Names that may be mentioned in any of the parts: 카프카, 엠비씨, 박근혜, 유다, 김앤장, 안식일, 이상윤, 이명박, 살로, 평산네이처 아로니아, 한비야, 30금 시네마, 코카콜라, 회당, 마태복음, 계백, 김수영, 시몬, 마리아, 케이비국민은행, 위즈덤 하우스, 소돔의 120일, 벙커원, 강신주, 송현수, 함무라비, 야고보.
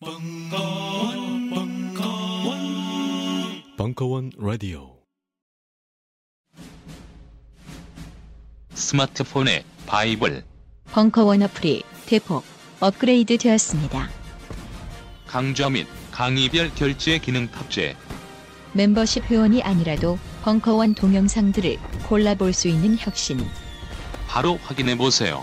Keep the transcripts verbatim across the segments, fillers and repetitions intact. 벙커원, 벙커원, 벙커원 라디오. 스마트폰에 바이블 벙커원 어플이 대폭 업그레이드 되었습니다. 강좌 및 강의별 결제 기능 탑재. 멤버십 회원이 아니라도 벙커원 동영상들을 골라볼 수 있는 혁신. 바로 확인해보세요.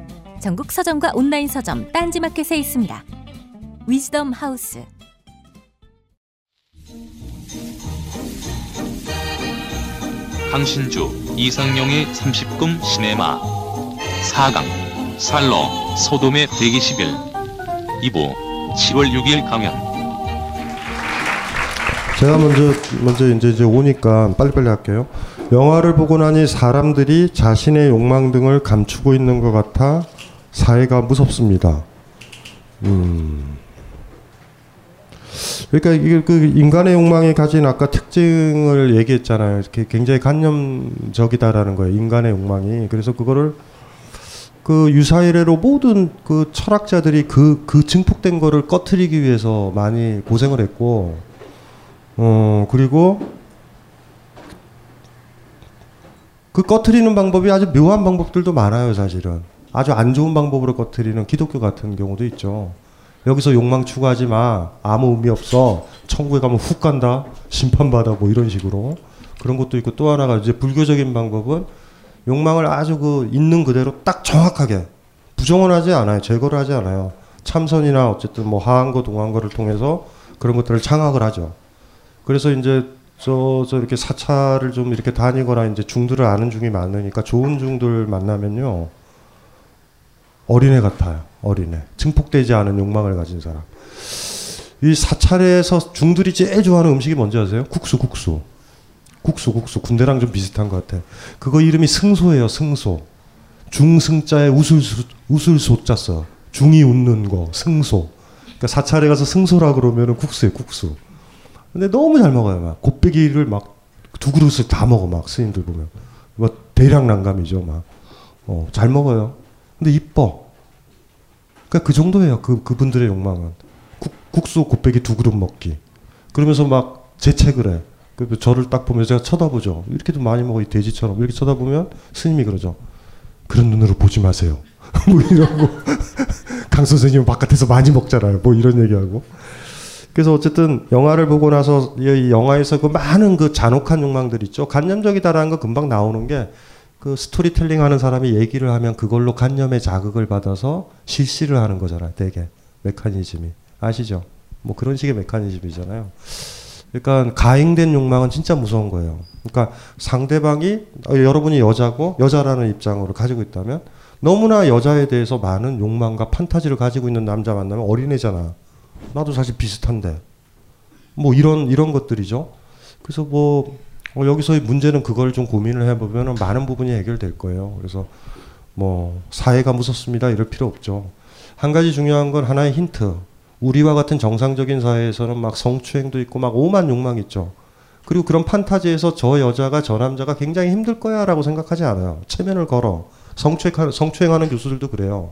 전국 서점과 온라인 서점 딴지마켓에 있습니다. 위즈덤 하우스. 강신주, 이상용의 삼십 금 시네마 사 강 살로 소돔의 백이십 일 이 부 칠월 육일 강연. 제가 먼저 먼저 이제 이제 오니까 빨리빨리 할게요. 영화를 보고 나니 사람들이 자신의 욕망 등을 감추고 있는 것 같아 사회가 무섭습니다. 음. 그러니까 이게 그 인간의 욕망이 가진 아까 특징을 얘기했잖아요. 이렇게 굉장히 관념적이다라는 거예요. 인간의 욕망이. 그래서 그거를 그 유사이래로 모든 그 철학자들이 그, 그 증폭된 거를 꺼트리기 위해서 많이 고생을 했고, 어, 그리고 그 꺼트리는 방법이 아주 묘한 방법들도 많아요, 사실은. 아주 안 좋은 방법으로 꺼트리는 기독교 같은 경우도 있죠. 여기서 욕망 추구하지 마. 아무 의미 없어. 천국에 가면 훅 간다. 심판받아. 뭐 이런 식으로. 그런 것도 있고, 또 하나가 이제 불교적인 방법은 욕망을 아주 그 있는 그대로 딱 정확하게 부정을 하지 않아요. 제거를 하지 않아요. 참선이나 어쨌든 뭐 하한거 동한거를 통해서 그런 것들을 장악을 하죠. 그래서 이제 저, 저 이렇게 사찰을 좀 이렇게 다니거나 이제 중들을 아는 중이 많으니까 좋은 중들 만나면요. 어린애 같아요. 어린애. 증폭되지 않은 욕망을 가진 사람. 이 사찰에서 중들이 제일 좋아하는 음식이 뭔지 아세요? 국수, 국수. 국수, 국수. 군대랑 좀 비슷한 것 같아. 그거 이름이 승소예요. 승소. 중승자에 우술소, 우술소자 써. 중이 웃는 거. 승소. 그러니까 사찰에 가서 승소라 그러면은 국수예요. 국수. 근데 너무 잘 먹어요. 막 곱빼기를 막 두 그릇을 다 먹어. 막 스님들 보면. 뭐 대량 난감이죠. 막. 어, 잘 먹어요. 근데 이뻐. 그러니까 그 정도예요. 그, 그분들의 욕망은. 국, 국수 곱빼기 두 그릇 먹기. 그러면서 막 재책을 해. 그래서 저를 딱 보면 제가 쳐다보죠. 이렇게도 많이 먹어, 이 돼지처럼. 이렇게 쳐다보면 스님이 그러죠. 그런 눈으로 보지 마세요. 뭐 이러고. 강 선생님은 바깥에서 많이 먹잖아요. 뭐 이런 얘기하고. 그래서 어쨌든 영화를 보고 나서 이 영화에서 그 많은 그 잔혹한 욕망들 있죠. 관념적이다라는 거 금방 나오는 게, 그 스토리텔링 하는 사람이 얘기를 하면 그걸로 관념의 자극을 받아서 실시를 하는 거잖아요. 되게 메커니즘이. 아시죠? 뭐 그런 식의 메커니즘이잖아요. 그러니까 가행된 욕망은 진짜 무서운 거예요. 그러니까 상대방이, 여러분이 여자고 여자라는 입장으로 가지고 있다면, 너무나 여자에 대해서 많은 욕망과 판타지를 가지고 있는 남자 만나면 어린애잖아. 나도 사실 비슷한데. 뭐 이런 이런 것들이죠. 그래서 뭐 어, 여기서의 문제는 그걸 좀 고민을 해보면 많은 부분이 해결될 거예요. 그래서 뭐 사회가 무섭습니다 이럴 필요 없죠. 한 가지 중요한 건 하나의 힌트. 우리와 같은 정상적인 사회에서는 막 성추행도 있고 막 오만 욕망 있죠. 그리고 그런 판타지에서 저 여자가 저 남자가 굉장히 힘들 거야 라고 생각하지 않아요. 체면을 걸어. 성추행, 성추행하는 교수들도 그래요.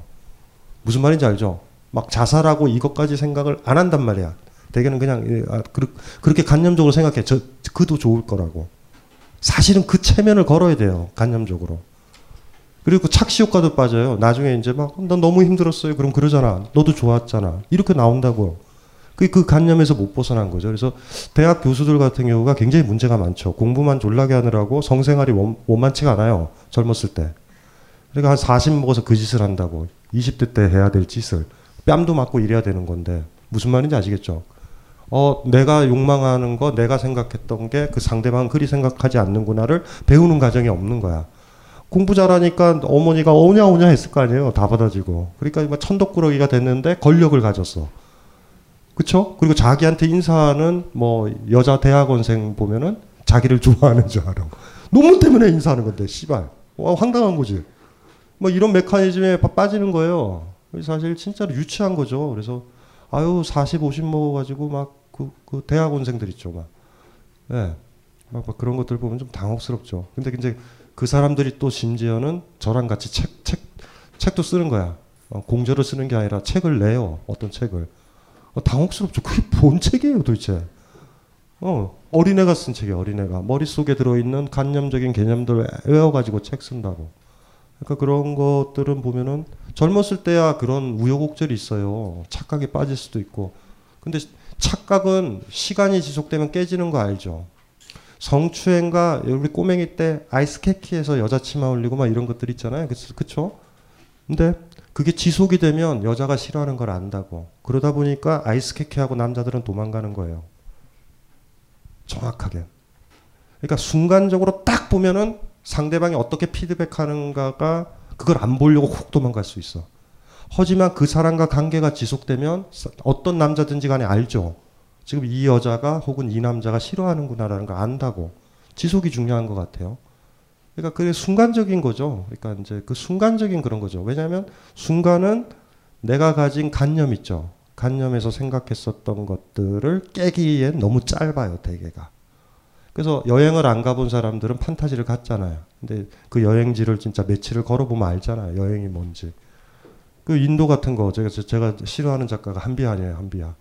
무슨 말인지 알죠? 막 자살하고 이것까지 생각을 안 한단 말이야. 대개는 그냥 아, 그렇게 간념적으로 생각해. 저, 그도 좋을 거라고. 사실은 그 체면을 걸어야 돼요. 간념적으로. 그리고 착시 효과도 빠져요. 나중에 이제 막 나 너무 힘들었어요. 그럼 그러잖아. 너도 좋았잖아. 이렇게 나온다고. 그, 그 간념에서 못 벗어난 거죠. 그래서 대학 교수들 같은 경우가 굉장히 문제가 많죠. 공부만 졸라게 하느라고 성생활이 원, 원만치가 않아요. 젊었을 때. 그러니까 한 사십 먹어서 그 짓을 한다고. 이십 대 때 해야 될 짓을. 뺨도 맞고 이래야 되는 건데. 무슨 말인지 아시겠죠? 어, 내가 욕망하는 거, 내가 생각했던 게 그 상대방은 그리 생각하지 않는구나를 배우는 과정이 없는 거야. 공부 잘하니까 어머니가 오냐 오냐 했을 거 아니에요. 다 받아지고. 그러니까 천덕꾸러기가 됐는데 권력을 가졌어. 그쵸? 그리고 자기한테 인사하는 뭐 여자 대학원생 보면은 자기를 좋아하는 줄 알아. 논문 때문에 인사하는 건데, 씨발. 와, 황당한 거지. 뭐 이런 메커니즘에 빠지는 거예요. 사실 진짜로 유치한 거죠. 그래서 아유, 사십, 오십 먹어가지고 막 그, 그 대학원생들 있죠. 막. 예. 네. 막, 막 그런 것들 보면 좀 당혹스럽죠. 근데 이제 그 사람들이 또 심지어는 저랑 같이 책, 책, 책도 쓰는 거야. 어, 공저를 쓰는 게 아니라 책을 내요. 어떤 책을. 어, 당혹스럽죠. 그게 뭔 책이에요 도대체. 어, 어린애가 쓴 책이야. 어린애가. 머릿속에 들어있는 간념적인 개념들을 외워가지고 책 쓴다고. 그러니까 그런 것들은 보면은 젊었을 때야 그런 우여곡절이 있어요. 착각에 빠질 수도 있고. 근데 착각은 시간이 지속되면 깨지는 거 알죠. 성추행과 우리 꼬맹이 때 아이스케키에서 여자 치마 올리고 막 이런 것들 있잖아요. 그쵸? 근데 그게 지속이 되면 여자가 싫어하는 걸 안다고. 그러다 보니까 아이스케키하고 남자들은 도망가는 거예요. 정확하게. 그러니까 순간적으로 딱 보면은 상대방이 어떻게 피드백하는가가 그걸 안 보려고 훅 도망갈 수 있어. 하지만 그 사람과 관계가 지속되면 어떤 남자든지 간에 알죠. 지금 이 여자가 혹은 이 남자가 싫어하는구나라는 걸 안다고. 지속이 중요한 것 같아요. 그러니까 그게 순간적인 거죠. 그러니까 이제 그 순간적인 그런 거죠. 왜냐하면 순간은 내가 가진 관념 있죠. 관념에서 생각했었던 것들을 깨기엔 너무 짧아요, 대개가. 그래서 여행을 안 가본 사람들은 판타지를 갖잖아요. 근데 그 여행지를 진짜 며칠을 걸어보면 알잖아요. 여행이 뭔지. 그 인도 같은 거 제가 제가 싫어하는 작가가 한비야 아니에요, 한비야.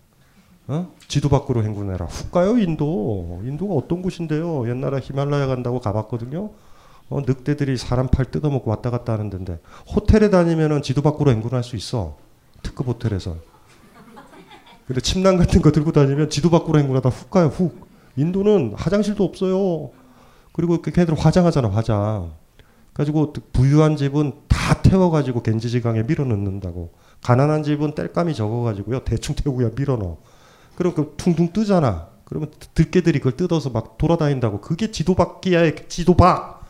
어? 지도 밖으로 행군해라. 훅 가요, 인도. 인도가 어떤 곳인데요? 옛날에 히말라야 간다고 가봤거든요. 어, 늑대들이 사람 팔 뜯어먹고 왔다 갔다 하는 데인데 호텔에 다니면은 지도 밖으로 행군할 수 있어. 특급 호텔에서. 근데 침낭 같은 거 들고 다니면 지도 밖으로 행군하다 훅 가요, 훅. 인도는 화장실도 없어요. 그리고 이렇게 걔들 화장하잖아, 화장. 그래가지고 부유한 집은 다 태워가지고 겐지지강에 밀어넣는다고. 가난한 집은 땔감이 적어가지고요. 대충 태우고야 밀어넣어. 그럼 그 퉁퉁 뜨잖아. 그러면 들깨들이 그걸 뜯어서 막 돌아다닌다고. 그게 지도 밖이야. 지도 밖.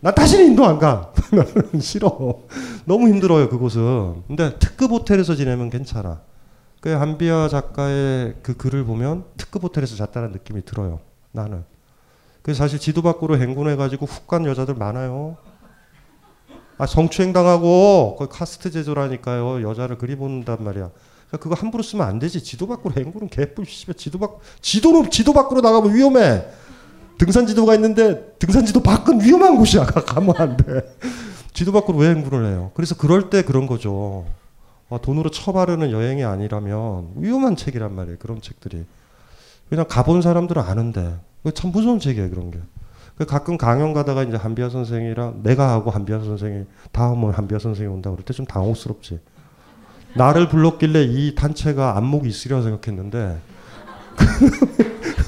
나 다시는 인도 안 가. 나는 싫어. 너무 힘들어요 그곳은. 근데 특급 호텔에서 지내면 괜찮아. 그 한비야 작가의 그 글을 보면 특급 호텔에서 잤다는 느낌이 들어요. 나는. 그래서 사실 지도 밖으로 행군해가지고 훅 간 여자들 많아요. 아 성추행 당하고 거의 카스트 제조라니까요. 여자를 그리 본단 말이야. 그거 함부로 쓰면 안 되지. 지도 밖으로 행군은 개뿔, 씨발. 지도 밖, 지도로, 지도 밖으로 나가면 위험해. 등산 지도가 있는데, 등산 지도 밖은 위험한 곳이야. 가면 안 돼. 지도 밖으로 왜 행군을 해요? 그래서 그럴 때 그런 거죠. 아, 돈으로 쳐바르는 여행이 아니라면 위험한 책이란 말이에요. 그런 책들이. 그냥 가본 사람들은 아는데. 참 무서운 책이에요. 그런 게. 가끔 강연 가다가 이제 한비야 선생이랑 내가 하고 한비야 선생이, 다음은 한비야 선생이 온다 그럴 때 좀 당혹스럽지. 나를 불렀길래 이 단체가 안목이 있으리라 생각했는데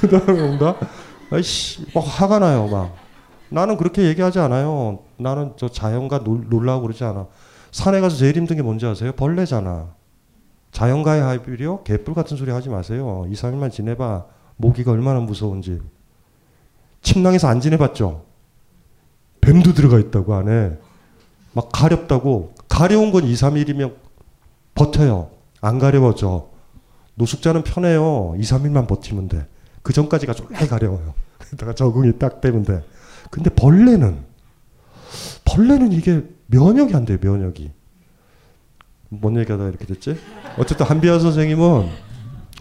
그 다음에 온다? 아이씨 막 화가 나요. 막 나는 그렇게 얘기하지 않아요. 나는 저 자연과 놀, 놀라고 그러지 않아. 산에 가서 제일 힘든 게 뭔지 아세요? 벌레잖아. 자연과의 합일이요? 개뿔 같은 소리 하지 마세요. 이, 삼 일만 지내봐. 모기가 얼마나 무서운지. 침낭에서 안 지내봤죠? 뱀도 들어가 있다고 안에. 막 가렵다고. 가려운 건 이, 삼 일이면 버텨요. 안 가려워져. 노숙자는 편해요. 이, 삼 일만 버티면 돼. 그 전까지가 졸라 가려워요. 그러다가 적응이 딱 되면 돼. 근데 벌레는, 벌레는 이게 면역이 안 돼요, 면역이. 뭔 얘기하다가 이렇게 됐지? 어쨌든 한비야 선생님은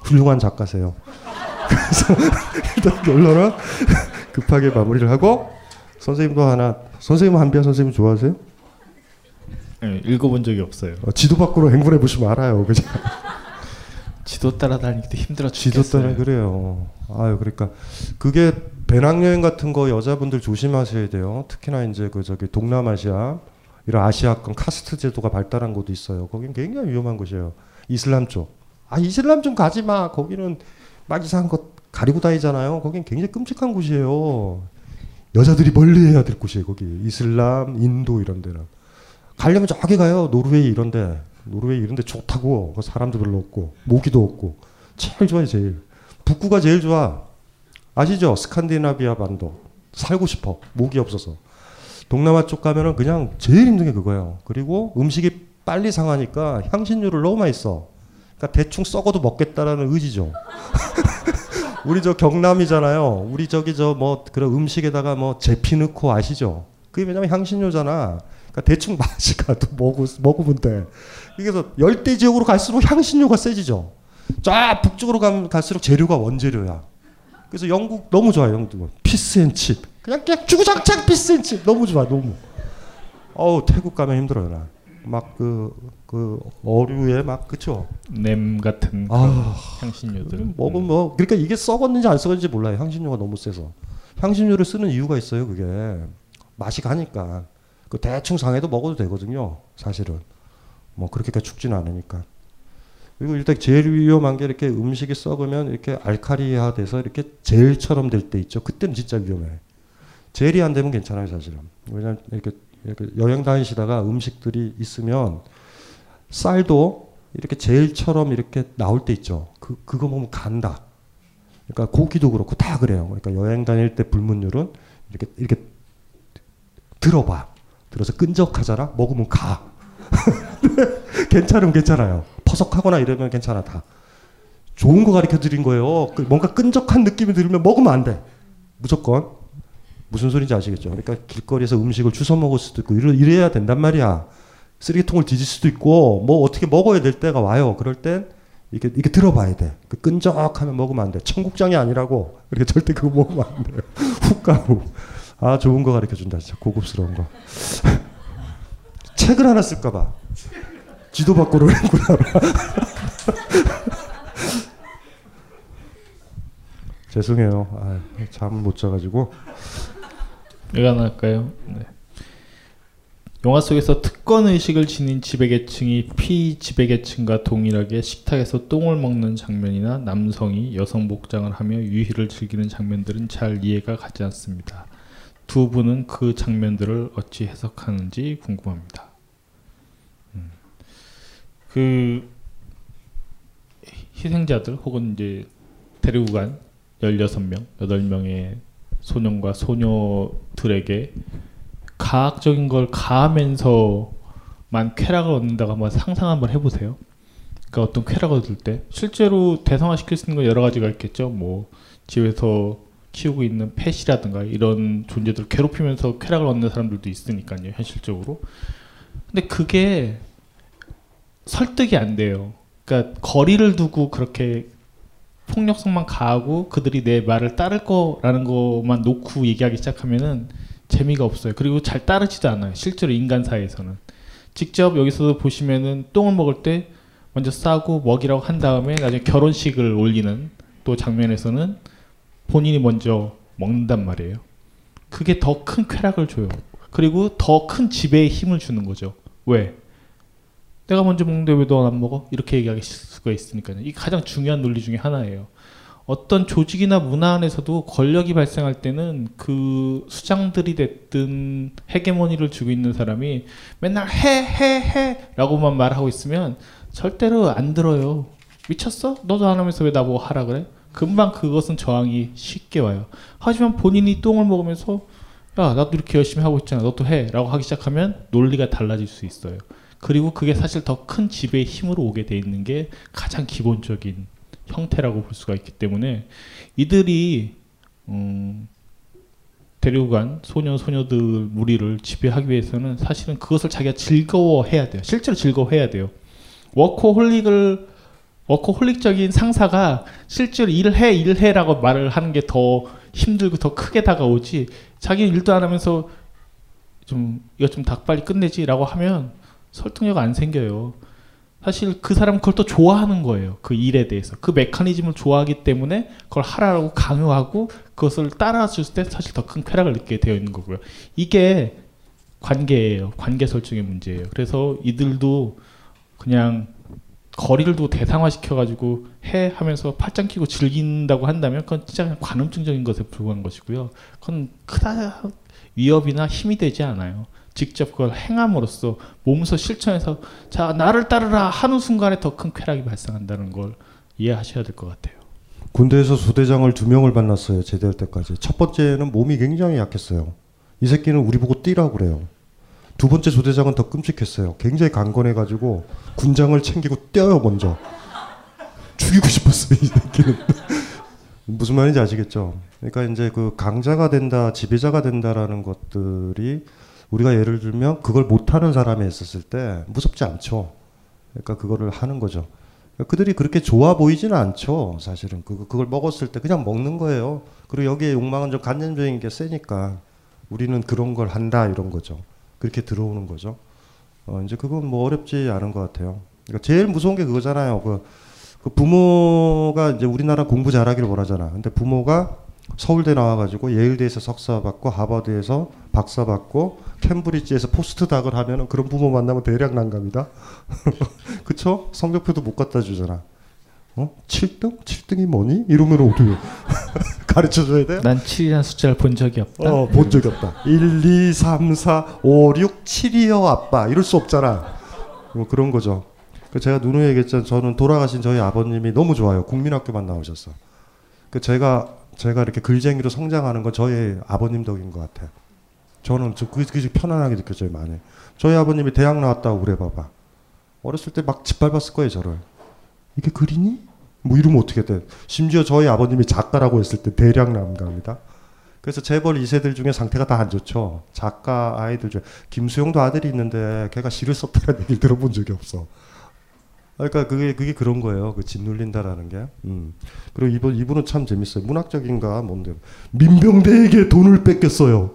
훌륭한 작가세요. 그래서 일단 결론은 급하게 마무리를 하고, 선생님도 하나, 선생님은 한비야 선생님 좋아하세요? 네, 읽어본 적이 없어요. 어, 지도 밖으로 행군해 보시면 알아요, 그죠? 지도 따라다니기도 힘들어 죽겠어요. 지도 따라 그래요. 아유, 그러니까 그게 배낭여행 같은 거 여자분들 조심하셔야 돼요. 특히나 이제 그 저기 동남아시아 이런 아시아권 카스트 제도가 발달한 곳도 있어요. 거긴 굉장히 위험한 곳이에요. 이슬람 쪽. 아, 이슬람 좀 가지 마. 거기는 막 이상한 거 가리고 다니잖아요. 거긴 굉장히 끔찍한 곳이에요. 여자들이 멀리해야 될 곳이에요. 거기 이슬람, 인도 이런 데는. 가려면 저기 가요. 노르웨이 이런 데. 노르웨이 이런 데 좋다고. 사람도 별로 없고 모기도 없고. 제일 좋아요. 제일. 북구가 제일 좋아. 아시죠? 스칸디나비아 반도. 살고 싶어. 모기 없어서. 동남아 쪽 가면은 그냥 제일 힘든 게 그거예요. 그리고 음식이 빨리 상하니까 향신료를 너무 많이 써. 그러니까 대충 썩어도 먹겠다라는 의지죠. 우리 저 경남이잖아요. 우리 저기 저 뭐 그런 음식에다가 뭐 제피 넣고 아시죠? 그게 왜냐면 향신료잖아. 그러니까 대충 맛이 가도 먹으, 먹으면 돼. 그래서 열대 지역으로 갈수록 향신료가 세지죠. 쫙 북쪽으로 가면 갈수록 재료가 원재료야. 그래서 영국 너무 좋아요. 영국 피스앤칩 그냥 그냥 주구장창 피스앤칩 너무 좋아. 너무. 어우, 태국 가면 힘들어요. 나 막 그 그 어류에 막 그쵸? 냄 같은 아, 향신료들 먹으면 뭐 그러니까 이게 썩었는지 안 썩었는지 몰라요. 향신료가 너무 세서. 향신료를 쓰는 이유가 있어요. 그게 맛이 가니까. 그 대충 상해도 먹어도 되거든요. 사실은 뭐 그렇게까지 죽지는 않으니까. 그리고 일단 제일 위험한 게 이렇게 음식이 썩으면 이렇게 알칼리화 돼서 이렇게 젤처럼 될 때 있죠. 그때는 진짜 위험해. 젤이 안 되면 괜찮아요, 사실은. 왜냐면 이렇게, 이렇게 여행 다니시다가 음식들이 있으면 쌀도 이렇게 젤처럼 이렇게 나올 때 있죠. 그, 그거 보면 간다. 그러니까 고기도 그렇고 다 그래요. 그러니까 여행 다닐 때 불문율은 이렇게, 이렇게 들어봐. 들어서 끈적하잖아? 먹으면 가. 괜찮으면 괜찮아요. 퍼석하거나 이러면 괜찮아. 다 좋은 거 가르쳐 드린 거예요. 뭔가 끈적한 느낌이 들면 먹으면 안 돼. 무조건. 무슨 소린지 아시겠죠? 그러니까 길거리에서 음식을 주워 먹을 수도 있고 이래, 이래야 된단 말이야. 쓰레기통을 뒤질 수도 있고 뭐 어떻게 먹어야 될 때가 와요. 그럴 땐 이렇게, 이렇게 들어봐야 돼. 그 끈적하면 먹으면 안 돼. 청국장이 아니라고. 그러니까 절대 그거 먹으면 안 돼요. 훅가루. 아, 좋은 거 가르쳐 준다. 진짜 고급스러운 거. 책을 하나 쓸까 봐. 지도 밖으로 했구나. 죄송해요. 아, 잠을 못 자가지고. 이거 하나 할까요? 네. 영화 속에서 특권 의식을 지닌 지배계층이 피지배계층과 동일하게 식탁에서 똥을 먹는 장면이나 남성이 여성 복장을 하며 유희를 즐기는 장면들은 잘 이해가 가지 않습니다. 두 분은 그 장면들을 어찌 해석하는지 궁금합니다. 음. 그 희생자들 혹은 이제 데리고 간 열여섯 명, 여덟 명의 소년과 소녀들에게 과학적인 걸 가하면서만 쾌락을 얻는다고 한번 상상 한번 해보세요. 그러니까 어떤 쾌락을 얻을 때 실제로 대상화시킬 수 있는 건 여러 가지가 있겠죠. 뭐 집에서 키우고 있는 펫이라든가 이런 존재들을 괴롭히면서 쾌락을 얻는 사람들도 있으니까요, 현실적으로. 근데 그게 설득이 안 돼요. 그러니까 거리를 두고 그렇게 폭력성만 가하고 그들이 내 말을 따를 거라는 것만 놓고 얘기하기 시작하면은 재미가 없어요. 그리고 잘 따르지도 않아요. 실제로 인간 사이에서는. 직접 여기서도 보시면은 똥을 먹을 때 먼저 싸고 먹이라고 한 다음에 나중에 결혼식을 올리는 또 장면에서는 본인이 먼저 먹는단 말이에요. 그게 더 큰 쾌락을 줘요. 그리고 더 큰 지배의 힘을 주는 거죠. 왜? 내가 먼저 먹는데 왜 넌 안 먹어? 이렇게 얘기할 수가 있으니까요. 이게 가장 중요한 논리 중에 하나예요. 어떤 조직이나 문화 안에서도 권력이 발생할 때는 그 수장들이 됐든 헤게모니를 주고 있는 사람이 맨날 해, 해, 해 라고만 말하고 있으면 절대로 안 들어요. 미쳤어? 너도 안 하면서 왜 나보고 하라 그래? 금방 그것은 저항이 쉽게 와요. 하지만 본인이 똥을 먹으면서 야, 나도 이렇게 열심히 하고 있잖아. 너도 해. 라고 하기 시작하면 논리가 달라질 수 있어요. 그리고 그게 사실 더 큰 지배의 힘으로 오게 돼 있는 게 가장 기본적인 형태라고 볼 수가 있기 때문에 이들이 음, 데리고 간 소년, 소녀들 무리를 지배하기 위해서는 사실은 그것을 자기가 즐거워해야 돼요. 실제로 즐거워해야 돼요. 워커홀릭을 워커홀릭적인 상사가 실제로 일해 일해라고 말을 하는 게 더 힘들고 더 크게 다가오지, 자기 일도 안 하면서 좀 이것 좀 다 빨리 끝내지라고 하면 설득력 안 생겨요. 사실 그 사람은 그걸 또 좋아하는 거예요. 그 일에 대해서 그 메커니즘을 좋아하기 때문에 그걸 하라고 강요하고 그것을 따라줄 때 사실 더 큰 쾌락을 느끼게 되어 있는 거고요. 이게 관계예요. 관계 설정의 문제예요. 그래서 이들도 그냥 거리를 두고 대상화시켜가지고 해 하면서 팔짱 끼고 즐긴다고 한다면 그건 진짜 그냥 관음증적인 것에 불과한 것이고요. 그건 크다 위협이나 힘이 되지 않아요. 직접 그걸 행함으로써 몸소 실천해서 자 나를 따르라 하는 순간에 더 큰 쾌락이 발생한다는 걸 이해하셔야 될 것 같아요. 군대에서 소대장을 두 명을 만났어요. 제대할 때까지. 첫 번째는 몸이 굉장히 약했어요. 이 새끼는 우리 보고 뛰라고 그래요. 두 번째 소대장은 더 끔찍했어요. 굉장히 강건해가지고 군장을 챙기고 뛰어요. 먼저 죽이고 싶었어요. 이 새끼는. 무슨 말인지 아시겠죠? 그러니까 이제 그 강자가 된다, 지배자가 된다라는 것들이 우리가 예를 들면 그걸 못하는 사람이 있었을 때 무섭지 않죠. 그러니까 그거를 하는 거죠. 그러니까 그들이 그렇게 좋아 보이지는 않죠. 사실은 그, 그걸 먹었을 때 그냥 먹는 거예요. 그리고 여기에 욕망은 좀 관념적인 게 세니까 우리는 그런 걸 한다 이런 거죠. 그렇게 들어오는 거죠. 어, 이제 그건 뭐 어렵지 않은 것 같아요. 그러니까 제일 무서운 게 그거잖아요. 그, 그 부모가 이제 우리나라 공부 잘하기를 원하잖아. 근데 부모가 서울대 나와가지고 예일대에서 석사 받고 하버드에서 박사 받고 캠브리지에서 포스트닥을 하면은 그런 부모 만나면 대략 난감이다. 그쵸? 성적표도 못 갖다 주잖아. 어? 칠 등? 칠 등이 뭐니? 이러면 어떻게 가르쳐줘야 돼? 난 칠이라는 숫자를 본 적이 없다. 어, 본 적이 없다. 일, 이, 삼, 사, 오, 육, 칠이요 아빠. 이럴 수 없잖아. 뭐 그런 거죠. 제가 누누이 얘기했잖아요. 저는 돌아가신 저희 아버님이 너무 좋아요. 국민학교만 나오셨어. 그 제가 제가 이렇게 글쟁이로 성장하는 건 저희 아버님 덕인 것 같아요. 저는 그게 그, 편안하게 느껴져요. 많이. 저희 아버님이 대학 나왔다고 그래 봐봐. 어렸을 때 막 짓밟았을 거예요. 저를. 이게 글이니? 뭐 이러면 어떻게 돼. 심지어 저희 아버님이 작가라고 했을 때 대략 난감합니다. 그래서 재벌 이 세들 중에 상태가 다 안 좋죠. 작가 아이들 중에. 김수영도 아들이 있는데 걔가 시를 썼다는 얘기를 들어본 적이 없어. 그러니까 그게 그게 그런 거예요. 그 짓눌린다라는 게. 음. 그리고 이분 이분은 참 재밌어요. 문학적인가 뭔데. 민병대에게 돈을 뺏겼어요.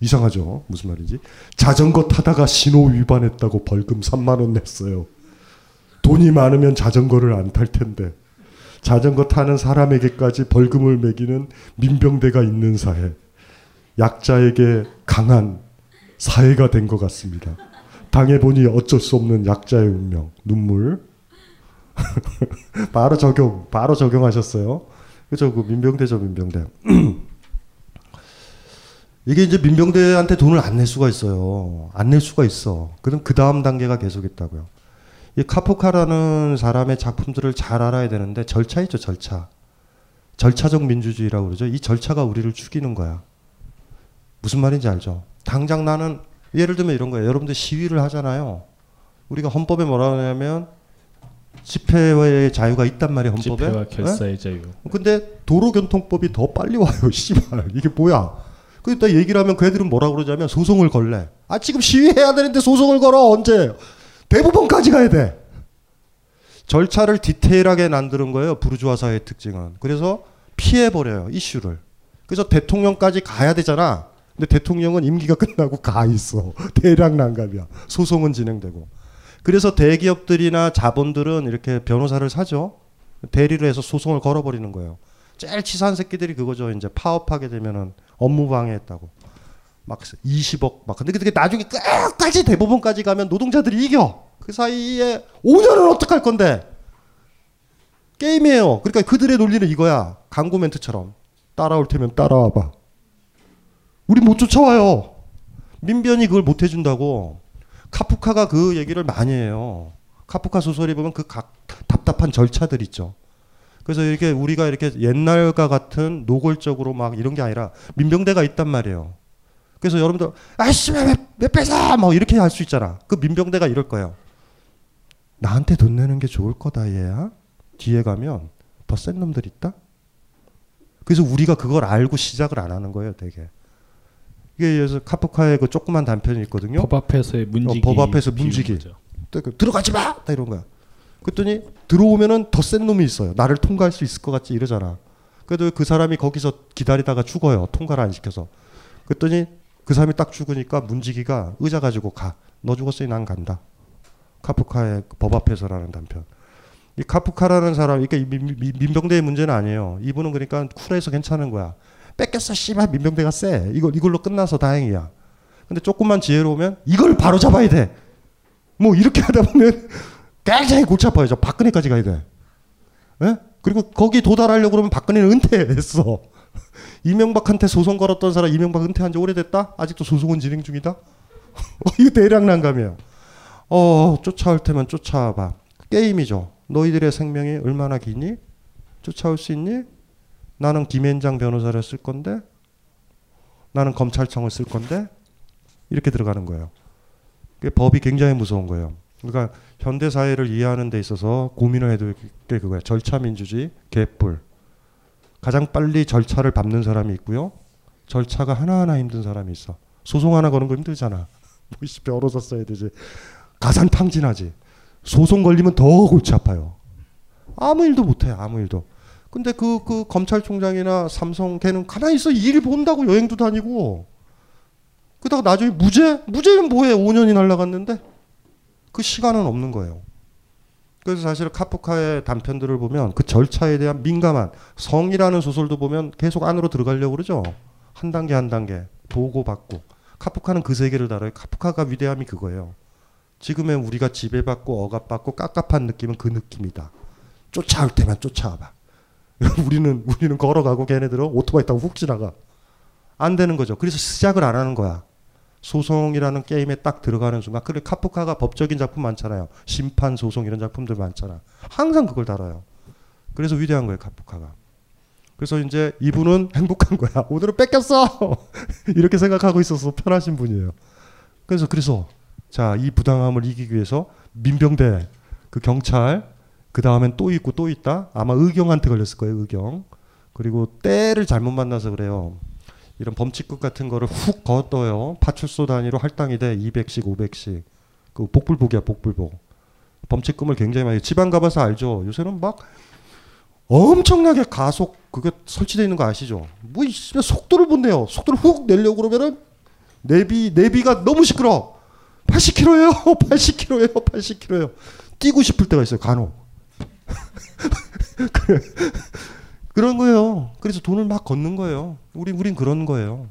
이상하죠. 무슨 말인지. 자전거 타다가 신호 위반했다고 벌금 삼만 원 냈어요. 돈이 많으면 자전거를 안 탈 텐데 자전거 타는 사람에게까지 벌금을 매기는 민병대가 있는 사회. 약자에게 강한 사회가 된 것 같습니다. 당해보니 어쩔 수 없는 약자의 운명. 눈물. 바로 적용. 바로 적용하셨어요. 그죠? 그 민병대죠. 민병대. 이게 이제 민병대한테 돈을 안 낼 수가 있어요. 안 낼 수가 있어. 그럼 그 다음 단계가 계속 있다고요. 이 카프카라는 사람의 작품들을 잘 알아야 되는데 절차 있죠. 절차. 절차적 민주주의라고 그러죠. 이 절차가 우리를 죽이는 거야. 무슨 말인지 알죠? 당장 나는 예를 들면 이런 거예요. 여러분들 시위를 하잖아요. 우리가 헌법에 뭐라고 하냐면 집회의 자유가 있단 말이에요. 헌법에. 집회와 결사의 네? 자유. 근데 도로교통법이 더 빨리 와요. 씨발 이게 뭐야. 그러니까 얘기를 하면 그 애들은 뭐라고 그러냐면 소송을 걸래. 아 지금 시위해야 되는데 소송을 걸어. 언제. 대법원까지 가야 돼. 절차를 디테일하게 만드는 거예요. 부르주아 사회의 특징은. 그래서 피해버려요. 이슈를. 그래서 대통령까지 가야 되잖아. 근데 대통령은 임기가 끝나고 가 있어. 대략 난감이야. 소송은 진행되고. 그래서 대기업들이나 자본들은 이렇게 변호사를 사죠. 대리를 해서 소송을 걸어버리는 거예요. 제일 치사한 새끼들이 그거죠. 이제 파업하게 되면은 업무 방해했다고. 막 이십억 막. 근데 그게 나중에 끝까지 대법원까지 가면 노동자들이 이겨. 그 사이에 오 년은 어떡할 건데. 게임이에요. 그러니까 그들의 논리는 이거야. 광고 멘트처럼. 따라올 테면 따라와봐. 우리 못 쫓아와요. 민변이 그걸 못 해준다고. 카프카가 그 얘기를 많이 해요. 카프카 소설이 보면 그 각 답답한 절차들 있죠. 그래서 이렇게 우리가 이렇게 옛날과 같은 노골적으로 막 이런 게 아니라 민병대가 있단 말이에요. 그래서 여러분들 아이씨 왜, 왜 뺏어 막 이렇게 할 수 있잖아. 그 민병대가 이럴 거예요. 나한테 돈 내는 게 좋을 거다 얘야. 뒤에 가면 더 센 놈들 있다. 그래서 우리가 그걸 알고 시작을 안 하는 거예요. 되게. 이게 그래서 카프카의 그 조그만 단편이 있거든요. 법 앞에서의 문지기. 어, 법 앞에서 문지기. 들어가지 마! 다 이런 거야. 그랬더니 들어오면은 더 센 놈이 있어요. 나를 통과할 수 있을 것 같지 이러잖아. 그래도 그 사람이 거기서 기다리다가 죽어요. 통과를 안 시켜서. 그랬더니 그 사람이 딱 죽으니까 문지기가 의자 가지고 가. 너 죽었으니 난 간다. 카프카의 법 앞에서라는 단편. 이 카프카라는 사람, 그러니까 민병대의 문제는 아니에요. 이분은 그러니까 쿨해서 괜찮은 거야. 뺏겼어, 씨발, 민병대가 쎄. 이걸, 이걸로 끝나서 다행이야. 근데 조금만 지혜로우면 이걸 바로 잡아야 돼. 뭐 이렇게 하다 보면 굉장히 골치 아파요. 저 박근혜까지 가야 돼. 예? 그리고 거기 도달하려고 그러면 박근혜는 은퇴했어. 이명박한테 소송 걸었던 사람, 이명박 은퇴한 지 오래됐다? 아직도 소송은 진행 중이다? 이거 대략 난감이에요. 어, 쫓아올 테면 쫓아와봐. 게임이죠. 너희들의 생명이 얼마나 기니? 쫓아올 수 있니? 나는 김앤장 변호사를 쓸 건데? 나는 검찰청을 쓸 건데? 이렇게 들어가는 거예요. 법이 굉장히 무서운 거예요. 그러니까 현대사회를 이해하는 데 있어서 고민을 해도 꽤 그거예요. 절차민주주의, 개뿔. 가장 빨리 절차를 밟는 사람이 있고요. 절차가 하나하나 힘든 사람이 있어. 소송 하나 거는 거 힘들잖아. 뭐 이씨 벼로서 써야 되지. 가산 탕진하지. 소송 걸리면 더 골치 아파요. 아무 일도 못해요. 아무 일도. 근데 그, 그 검찰총장이나 삼성 걔는 가만히 있어. 일 본다고 여행도 다니고. 그러다가 나중에 무죄? 무죄는 뭐해? 오 년이 날라갔는데? 그 시간은 없는 거예요. 그래서 사실 카프카의 단편들을 보면 그 절차에 대한 민감한 성이라는 소설도 보면 계속 안으로 들어가려고 그러죠. 한 단계 한 단계 보고받고. 카프카는 그 세계를 다뤄요. 카프카가 위대함이 그거예요. 지금의 우리가 지배받고 억압받고 깝깝한 느낌은 그 느낌이다. 쫓아올 때만 쫓아와봐. 우리는 우리는 걸어가고 걔네들은 오토바이 타고 훅 지나가. 안 되는 거죠. 그래서 시작을 안 하는 거야. 소송이라는 게임에 딱 들어가는 순간. 그리고 카프카가 법적인 작품 많잖아요. 심판, 소송 이런 작품들 많잖아. 항상 그걸 다뤄요. 그래서 위대한 거예요, 카프카가. 그래서 이제 이분은 행복한 거야. 오늘은 뺏겼어. 이렇게 생각하고 있어서 편하신 분이에요. 그래서 그래서 자, 이 부당함을 이기기 위해서 민병대, 그 경찰, 그 다음엔 또 있고 또 있다. 아마 의경한테 걸렸을 거예요, 의경. 그리고 때를 잘못 만나서 그래요. 이런 범칙극 같은 거를 훅 걷어요. 파출소 단위로 할당이 돼. 이백씩 오백씩. 그 복불복이야, 복불복. 범칙금을 굉장히 많이. 지방 가봐서 알죠. 요새는 막 엄청나게 가속 그게 설치되어 있는 거 아시죠? 뭐 속도를 못 내요. 속도를 훅 내려고 그러면은 내비 내비가 너무 시끄러워. 팔십 킬로미터예요. 팔십 킬로미터예요. 팔십 킬로미터예요. 뛰고 싶을 때가 있어요. 간혹. 그래. 그런 거예요. 그래서 돈을 막 걷는 거예요. 우리, 우린 그런 거예요.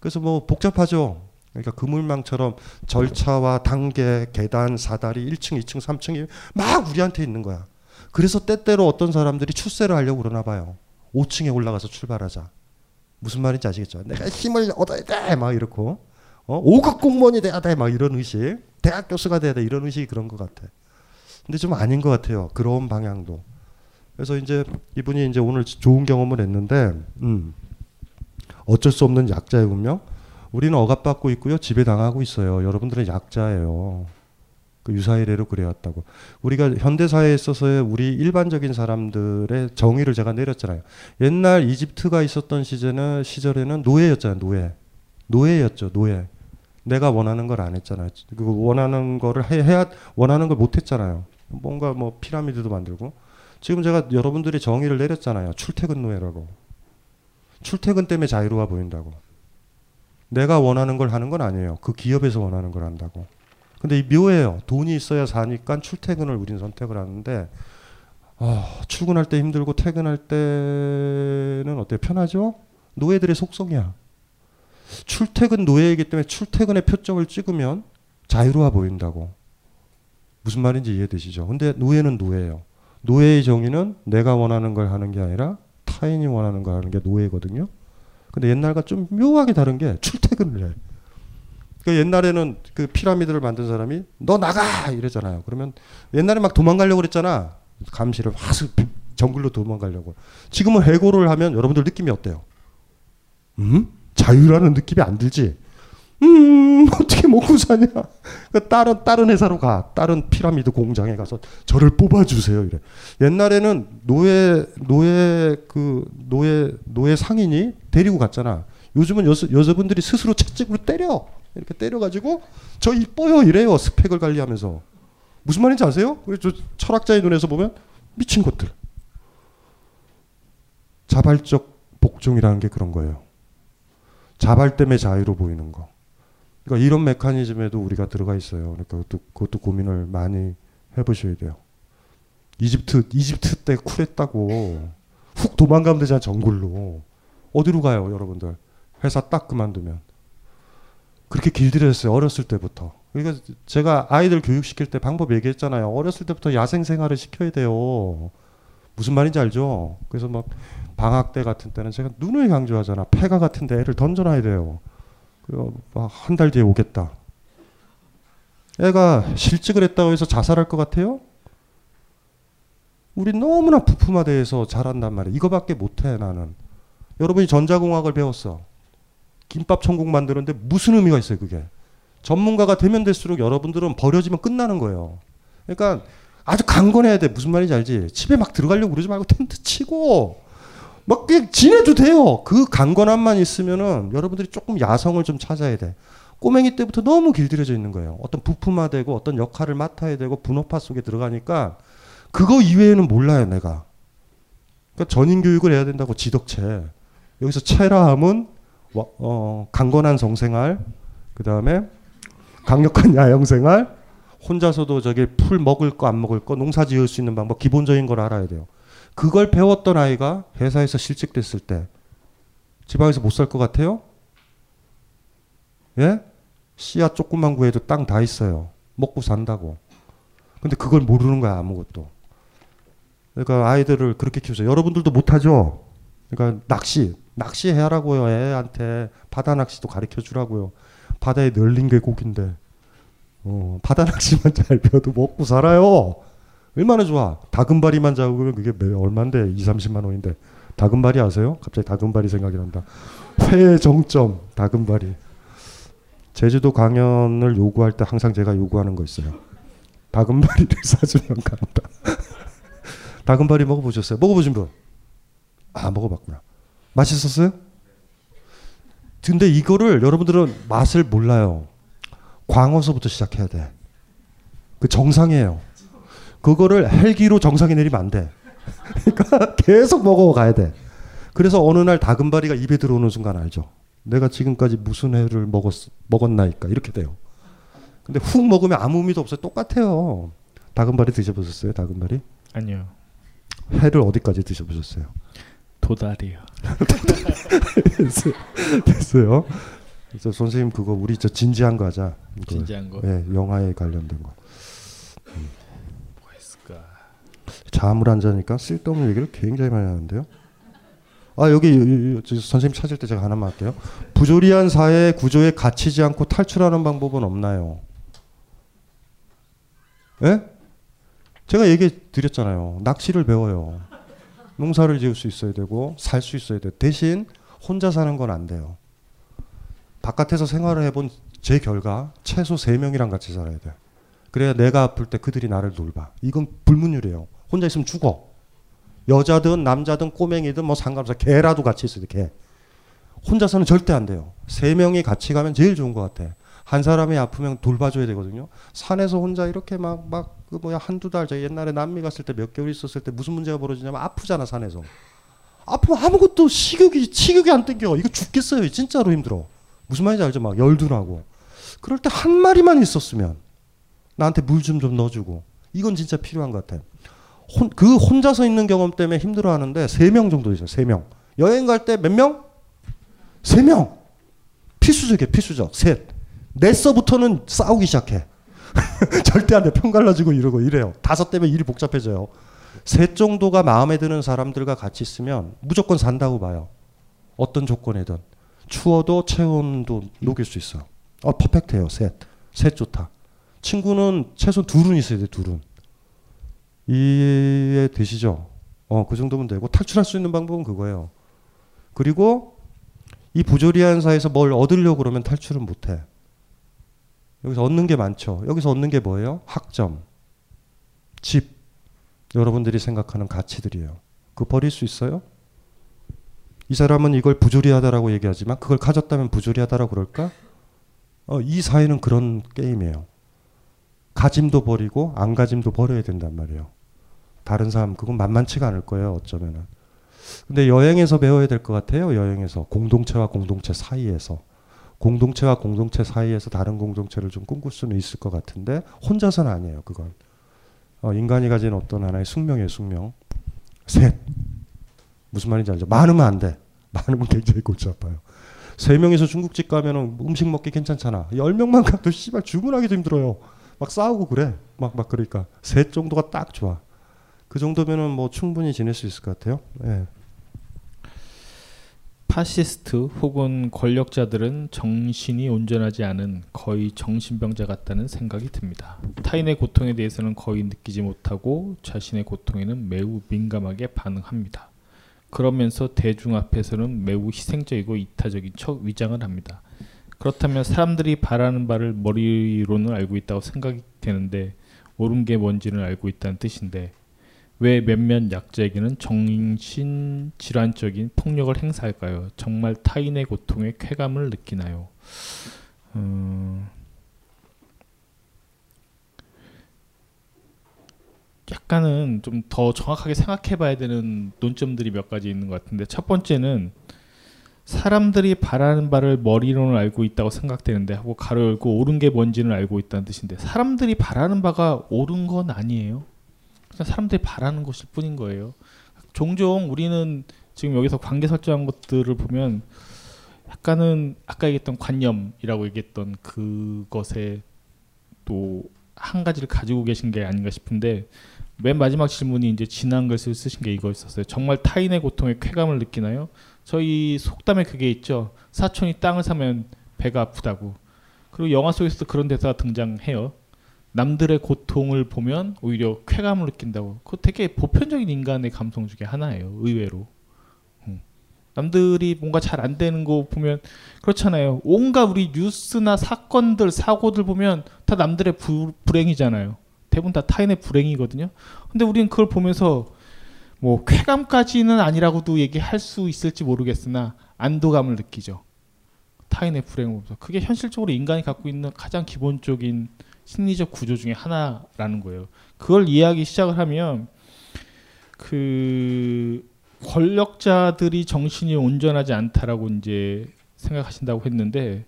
그래서 뭐 복잡하죠. 그러니까 그물망처럼 절차와 단계, 계단, 사다리, 일 층, 이 층, 삼 층이 막 우리한테 있는 거야. 그래서 때때로 어떤 사람들이 출세를 하려고 그러나 봐요. 오 층에 올라가서 출발하자. 무슨 말인지 아시겠죠? 내가 힘을 얻어야 돼! 막 이렇고. 어? 오급 공무원이 돼야 돼! 막 이런 의식. 대학 교수가 돼야 돼! 이런 의식이 그런 것 같아. 근데 좀 아닌 것 같아요. 그런 방향도. 그래서 이제 이분이 이제 오늘 좋은 경험을 했는데, 음, 어쩔 수 없는 약자의 운명. 우리는 억압받고 있고요, 지배당하고 있어요. 여러분들은 약자예요. 그 유사이래로 그래왔다고. 우리가 현대사회에 있어서의 우리 일반적인 사람들의 정의를 제가 내렸잖아요. 옛날 이집트가 있었던 시제는 시절에는 노예였잖아요. 노예, 노예였죠. 노예. 내가 원하는 걸 안 했잖아요. 그 원하는 거를 해야 원하는 걸 못 했잖아요. 뭔가 뭐 피라미드도 만들고. 지금 제가 여러분들이 정의를 내렸잖아요. 출퇴근 노예라고. 출퇴근 때문에 자유로워 보인다고. 내가 원하는 걸 하는 건 아니에요. 그 기업에서 원하는 걸 한다고. 근데 이 묘해요. 돈이 있어야 사니까 출퇴근을 우린 선택을 하는데 어, 출근할 때 힘들고 퇴근할 때는 어때요? 편하죠? 노예들의 속성이야. 출퇴근 노예이기 때문에 출퇴근의 표점을 찍으면 자유로워 보인다고. 무슨 말인지 이해되시죠? 근데 노예는 노예예요. 노예의 정의는 내가 원하는 걸 하는 게 아니라 타인이 원하는 걸 하는 게 노예거든요. 근데 옛날과 좀 묘하게 다른 게 출퇴근을 해. 그러니까 옛날에는 그 피라미드를 만든 사람이 너 나가! 이랬잖아요. 그러면 옛날에 막 도망가려고 그랬잖아. 감시를 화슥 정글로 도망가려고. 지금은 해고를 하면 여러분들 느낌이 어때요? 음? 자유라는 느낌이 안 들지? 음, 어떻게 먹고 사냐? 다른, 다른 회사로 가. 다른 피라미드 공장에 가서 저를 뽑아주세요. 이래. 옛날에는 노예, 노예, 그, 노예, 노예 상인이 데리고 갔잖아. 요즘은 여, 여자분들이 스스로 채찍으로 때려. 이렇게 때려가지고, 저 이뻐요. 이래요. 스펙을 관리하면서. 무슨 말인지 아세요? 그래서 철학자의 눈에서 보면 미친 것들. 자발적 복종이라는 게 그런 거예요. 자발 때문에 자유로 보이는 거. 그러니까 이런 메커니즘에도 우리가 들어가 있어요. 그러니까 그것도, 그것도 고민을 많이 해보셔야 돼요. 이집트, 이집트 때 쿨했다고 훅 도망가면 되잖아, 정글로. 어디로 가요, 여러분들? 회사 딱 그만두면. 그렇게 길들였어요, 어렸을 때부터. 그러니까 제가 아이들 교육시킬 때 방법 얘기했잖아요. 어렸을 때부터 야생 생활을 시켜야 돼요. 무슨 말인지 알죠? 그래서 막 방학 때 같은 때는 제가 눈을 강조하잖아. 폐가 같은데 애를 던져놔야 돼요. 그리고 막 한 달 뒤에 오겠다. 애가 실직을 했다고 해서 자살할 것 같아요? 우리 너무나 부품화돼서 자란단 말이야. 이거밖에 못해 나는. 여러분이 전자공학을 배웠어. 김밥 천국 만드는데 무슨 의미가 있어요 그게. 전문가가 되면 될수록 여러분들은 버려지면 끝나는 거예요. 그러니까 아주 강건해야 돼. 무슨 말인지 알지? 집에 막 들어가려고 그러지 말고 텐트 치고 막 그냥 지내도 돼요. 그 강건함만 있으면은 여러분들이 조금 야성을 좀 찾아야 돼. 꼬맹이 때부터 너무 길들여져 있는 거예요. 어떤 부품화되고 어떤 역할을 맡아야 되고 분업화 속에 들어가니까 그거 이외에는 몰라요 내가. 그러니까 전인교육을 해야 된다고 지덕체. 여기서 체라함은 어, 강건한 성생활, 그 다음에 강력한 야영생활, 혼자서도 저기 풀 먹을 거 안 먹을 거 농사 지을 수 있는 방법 기본적인 걸 알아야 돼요. 그걸 배웠던 아이가 회사에서 실직됐을 때 지방에서 못 살 것 같아요? 예? 씨앗 조금만 구해도 땅 다 있어요. 먹고 산다고. 근데 그걸 모르는 거야 아무것도. 그러니까 아이들을 그렇게 키우세요. 여러분들도 못하죠? 그러니까 낚시. 낚시해라고요. 애한테 바다 낚시도 가르쳐주라고요. 바다에 널린 게 고기인데. 어, 바다 낚시만 잘 배워도 먹고 살아요. 얼마나 좋아. 다금바리만 잡으면 그게 얼만데 이삼십만 원인데. 다금바리 아세요? 갑자기 다금바리 생각이 난다. 회의 정점 다금바리. 제주도 강연을 요구할 때 항상 제가 요구하는 거 있어요. 다금바리를 사주면 간다. 다금바리 먹어보셨어요? 먹어보신 분? 아, 먹어봤구나. 맛있었어요? 근데 이거를 여러분들은 맛을 몰라요. 광어서부터 시작해야 돼. 그 정상이에요. 그거를 헬기로 정상에 내리면 안 돼. 그러니까 계속 먹어가야 돼. 그래서 어느 날 다금바리가 입에 들어오는 순간 알죠. 내가 지금까지 무슨 회를 먹었, 먹었나니까 이렇게 돼요. 근데 훅 먹으면 아무 의미도 없어요. 똑같아요. 다금바리 드셔보셨어요? 다금바리? 아니요. 회를 어디까지 드셔보셨어요? 도다리요. 됐어요. 됐어요. 저 선생님 그거 우리 저 진지한 거 하자. 진지한 거? 네, 영화에 관련된 거. 음. 뭐 했을까? 잠을 안 자니까 쓸데없는 얘기를 굉장히 많이 하는데요. 아 여기, 여기, 여기 선생님 찾을 때 제가 하나만 할게요. 부조리한 사회의 구조에 갇히지 않고 탈출하는 방법은 없나요? 예? 제가 얘기해 드렸잖아요. 낚시를 배워요. 농사를 지을 수 있어야 되고 살 수 있어야 돼요. 대신 혼자 사는 건 안 돼요. 바깥에서 생활을 해본 제 결과 최소 세 명이랑 같이 살아야 돼. 그래야 내가 아플 때 그들이 나를 돌봐. 이건 불문율이에요. 혼자 있으면 죽어. 여자든 남자든 꼬맹이든 뭐 상관없어. 개라도 같이 있어야 돼. 개. 혼자서는 절대 안 돼요. 세 명이 같이 가면 제일 좋은 것 같아. 한 사람이 아프면 돌봐줘야 되거든요. 산에서 혼자 이렇게 막 막 그 뭐야 한두 달 저 옛날에 남미 갔을 때 몇 개월 있었을 때 무슨 문제가 벌어지냐면 아프잖아 산에서. 아프면 아무것도 식욕이 식욕이 안 땡겨. 이거 죽겠어요. 진짜로 힘들어. 무슨 말인지 알죠? 막 열도 나고. 그럴 때 한 마리만 있었으면 나한테 물 좀 좀 넣어주고. 이건 진짜 필요한 것 같아. 혼, 그 혼자서 있는 경험 때문에 힘들어하는데 세 명 정도 있어요. 세 명. 여행 갈 때 몇 명? 세 명. 필수적이에요. 필수적. 셋. 넷서부터는 싸우기 시작해. 절대 안 돼. 편 갈라지고 이러고 이래요. 다섯 때면 일이 복잡해져요. 셋 정도가 마음에 드는 사람들과 같이 있으면 무조건 산다고 봐요. 어떤 조건이든. 추워도 체온도 녹일 수 있어. 어, 퍼펙트해요. 셋. 셋 좋다. 친구는 최소 둘은 있어야 돼. 둘은. 이해되시죠? 어, 그 정도면 되고 탈출할 수 있는 방법은 그거예요. 그리고 이 부조리한 사회에서 뭘 얻으려고 그러면 탈출은 못해. 여기서 얻는 게 많죠. 여기서 얻는 게 뭐예요? 학점, 집, 여러분들이 생각하는 가치들이에요. 그거 버릴 수 있어요? 이 사람은 이걸 부조리하다라고 얘기하지만 그걸 가졌다면 부조리하다라고 그럴까? 어, 이 사회는 그런 게임이에요. 가짐도 버리고 안 가짐도 버려야 된단 말이에요. 다른 사람 그건 만만치가 않을 거예요. 어쩌면은. 근데 여행에서 배워야 될 것 같아요. 여행에서. 공동체와 공동체 사이에서. 공동체와 공동체 사이에서 다른 공동체를 좀 꿈꿀 수는 있을 것 같은데 혼자서는 아니에요. 그건. 어, 인간이 가진 어떤 하나의 숙명이에요. 숙명. 셋. 무슨 말인지 알죠? 많으면 안 돼. 많으면 굉장히 골치 아파요. 세 명이서 중국집 가면 음식 먹기 괜찮잖아. 열 명만 가도 씨발 주문하기도 힘들어요. 막 싸우고 그래. 막, 막 그러니까. 셋 정도가 딱 좋아. 그 정도면은 뭐 충분히 지낼 수 있을 것 같아요. 예. 파시스트 혹은 권력자들은 정신이 온전하지 않은 거의 정신병자 같다는 생각이 듭니다. 타인의 고통에 대해서는 거의 느끼지 못하고 자신의 고통에는 매우 민감하게 반응합니다. 그러면서 대중 앞에서는 매우 희생적이고 이타적인 척 위장을 합니다. 그렇다면 사람들이 바라는 바를 머리로는 알고 있다고 생각이 되는데 옳은 게 뭔지는 알고 있다는 뜻인데 왜 몇몇 약자에게는 정신질환적인 폭력을 행사할까요? 정말 타인의 고통에 쾌감을 느끼나요? 음, 약간은 좀 더 정확하게 생각해봐야 되는 논점들이 몇 가지 있는 것 같은데 첫 번째는 사람들이 바라는 바를 머리로는 알고 있다고 생각되는데 하고 가로 열고 옳은 게 뭔지는 알고 있다는 뜻인데 사람들이 바라는 바가 옳은 건 아니에요. 사람들이 바라는 것일 뿐인 거예요. 종종 우리는 지금 여기서 관계 설정한 것들을 보면 약간은 아까 얘기했던 관념이라고 얘기했던 그것에 또 한 가지를 가지고 계신 게 아닌가 싶은데 맨 마지막 질문이 이제 지난 것을 쓰신 게 이거였었어요. 정말 타인의 고통에 쾌감을 느끼나요? 저희 속담에 그게 있죠. 사촌이 땅을 사면 배가 아프다고. 그리고 영화 속에서도 그런 대사가 등장해요. 남들의 고통을 보면 오히려 쾌감을 느낀다고. 그거 되게 보편적인 인간의 감성 중에 하나예요. 의외로. 응. 남들이 뭔가 잘 안 되는 거 보면 그렇잖아요. 온갖 우리 뉴스나 사건들, 사고들 보면 다 남들의 부, 불행이잖아요. 대부분 다 타인의 불행이거든요. 근데 우리는 그걸 보면서 뭐 쾌감까지는 아니라고도 얘기할 수 있을지 모르겠으나 안도감을 느끼죠. 타인의 불행을 보면서. 그게 현실적으로 인간이 갖고 있는 가장 기본적인 심리적 구조 중에 하나라는 거예요. 그걸 이해하기 시작을 하면 그 권력자들이 정신이 온전하지 않다라고 이제 생각하신다고 했는데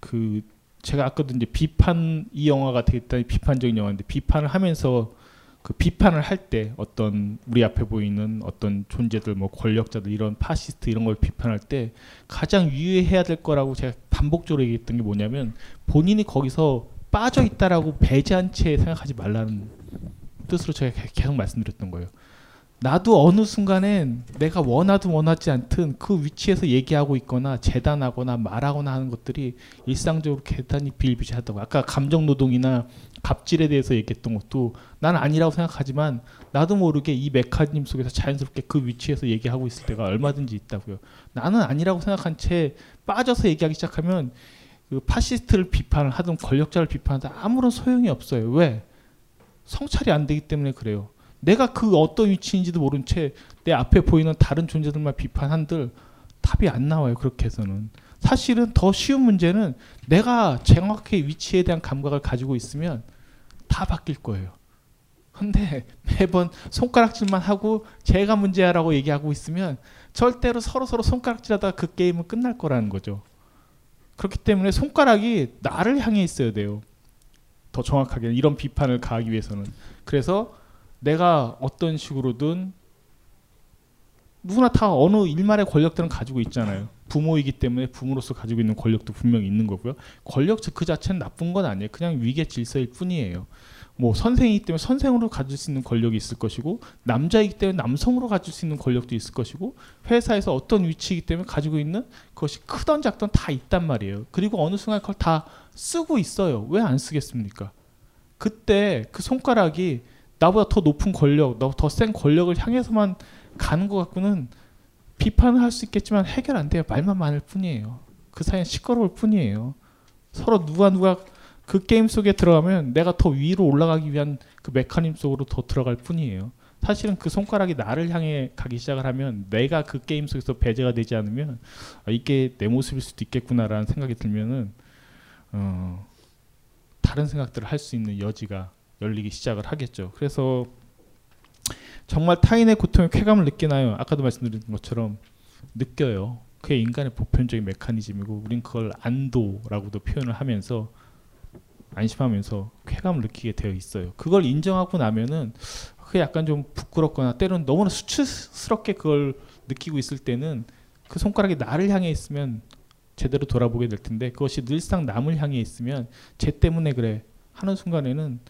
그 제가 아까도 이제 비판 이 영화가 되게 비판적인 영화인데 비판을 하면서 그 비판을 할 때 어떤 우리 앞에 보이는 어떤 존재들 뭐 권력자들 이런 파시스트 이런 걸 비판할 때 가장 유의해야 될 거라고 제가 반복적으로 얘기했던 게 뭐냐면 본인이 거기서 빠져 있다라고 배제한 채 생각하지 말라는 뜻으로 제가 계속 말씀드렸던 거예요. 나도 어느 순간엔 내가 원하든 원하지 않든 그 위치에서 얘기하고 있거나 재단하거나 말하거나 하는 것들이 일상적으로 대단히 비일비재하다고. 아까 감정노동이나 갑질에 대해서 얘기했던 것도 난 아니라고 생각하지만 나도 모르게 이 메커니즘 속에서 자연스럽게 그 위치에서 얘기하고 있을 때가 얼마든지 있다고요. 나는 아니라고 생각한 채 빠져서 얘기하기 시작하면 그 파시스트를 비판을 하든 권력자를 비판하든 아무런 소용이 없어요. 왜? 성찰이 안 되기 때문에 그래요. 내가 그 어떤 위치인지도 모른 채 내 앞에 보이는 다른 존재들만 비판한들 답이 안 나와요. 그렇게 해서는. 사실은 더 쉬운 문제는 내가 정확히 위치에 대한 감각을 가지고 있으면 다 바뀔 거예요. 근데 매번 손가락질만 하고 제가 문제야라고 얘기하고 있으면 절대로 서로서로 손가락질하다가 그 게임은 끝날 거라는 거죠. 그렇기 때문에 손가락이 나를 향해 있어야 돼요. 더 정확하게 이런 비판을 가하기 위해서는. 그래서 내가 어떤 식으로든 누구나 다 어느 일말의 권력들은 가지고 있잖아요. 부모이기 때문에 부모로서 가지고 있는 권력도 분명히 있는 거고요. 권력 그 자체는 나쁜 건 아니에요. 그냥 위계 질서일 뿐이에요. 뭐 선생이기 때문에 선생으로 가질 수 있는 권력이 있을 것이고 남자이기 때문에 남성으로 가질 수 있는 권력도 있을 것이고 회사에서 어떤 위치이기 때문에 가지고 있는 그것이 크던 작던 다 있단 말이에요. 그리고 어느 순간 그걸 다 쓰고 있어요. 왜 안 쓰겠습니까? 그때 그 손가락이 나보다 더 높은 권력, 더 센 권력을 향해서만 가는 것 같고는 비판을 할 수 있겠지만 해결 안 돼요. 말만 많을 뿐이에요. 그 사이엔 시끄러울 뿐이에요. 서로 누가 누가 그 게임 속에 들어가면 내가 더 위로 올라가기 위한 그 메커니즘 속으로 더 들어갈 뿐이에요. 사실은 그 손가락이 나를 향해 가기 시작을 하면 내가 그 게임 속에서 배제가 되지 않으면 아, 이게 내 모습일 수도 있겠구나라는 생각이 들면은 어, 다른 생각들을 할 수 있는 여지가 열리기 시작을 하겠죠. 그래서 정말 타인의 고통에 쾌감을 느끼나요? 아까도 말씀드린 것처럼 느껴요. 그게 인간의 보편적인 메커니즘이고 우린 그걸 안도라고도 표현을 하면서 안심하면서 쾌감을 느끼게 되어 있어요. 그걸 인정하고 나면은 그게 약간 좀 부끄럽거나 때로는 너무나 수치스럽게 그걸 느끼고 있을 때는 그 손가락이 나를 향해 있으면 제대로 돌아보게 될 텐데 그것이 늘상 남을 향해 있으면 쟤 때문에 그래 하는 순간에는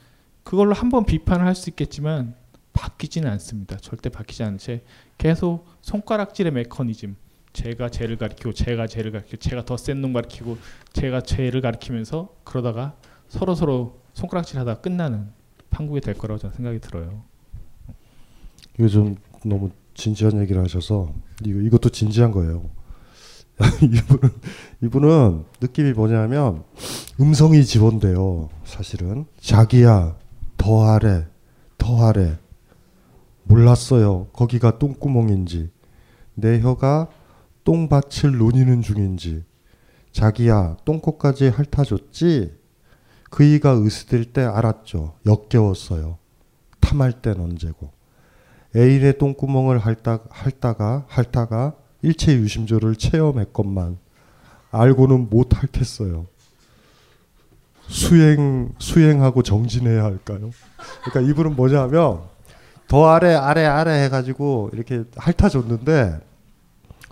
그걸로 한번 비판을 할 수 있겠지만 바뀌지는 않습니다. 절대 바뀌지 않은 채 계속 손가락질의 메커니즘, 제가 쟤를 가리키고 제가 쟤를 가리키고 제가 더 센 놈 가리키고 제가 쟤를 가리키면서 그러다가 서로서로 손가락질하다 끝나는 판국이 될 거라고 저는 생각이 들어요. 요즘 너무 진지한 얘기를 하셔서 이거, 이것도 진지한 거예요. 이분은, 이분은 느낌이 뭐냐면 음성이 지원돼요. 사실은 자기야 더 하래 더 하래 몰랐어요. 거기가 똥구멍인지 내 혀가 똥밭을 논이는 중인지 자기야 똥꼬까지 핥아줬지 그이가 으스댈 때 알았죠. 역겨웠어요. 탐할 땐 언제고 애인의 똥구멍을 핥다, 핥다가 핥다가 일체의 유심조를 체험했건만 알고는 못 핥겠어요. 수행, 수행하고 정진해야 할까요? 그러니까 이분은 뭐냐면 더 아래 아래 아래 해가지고 이렇게 핥아줬는데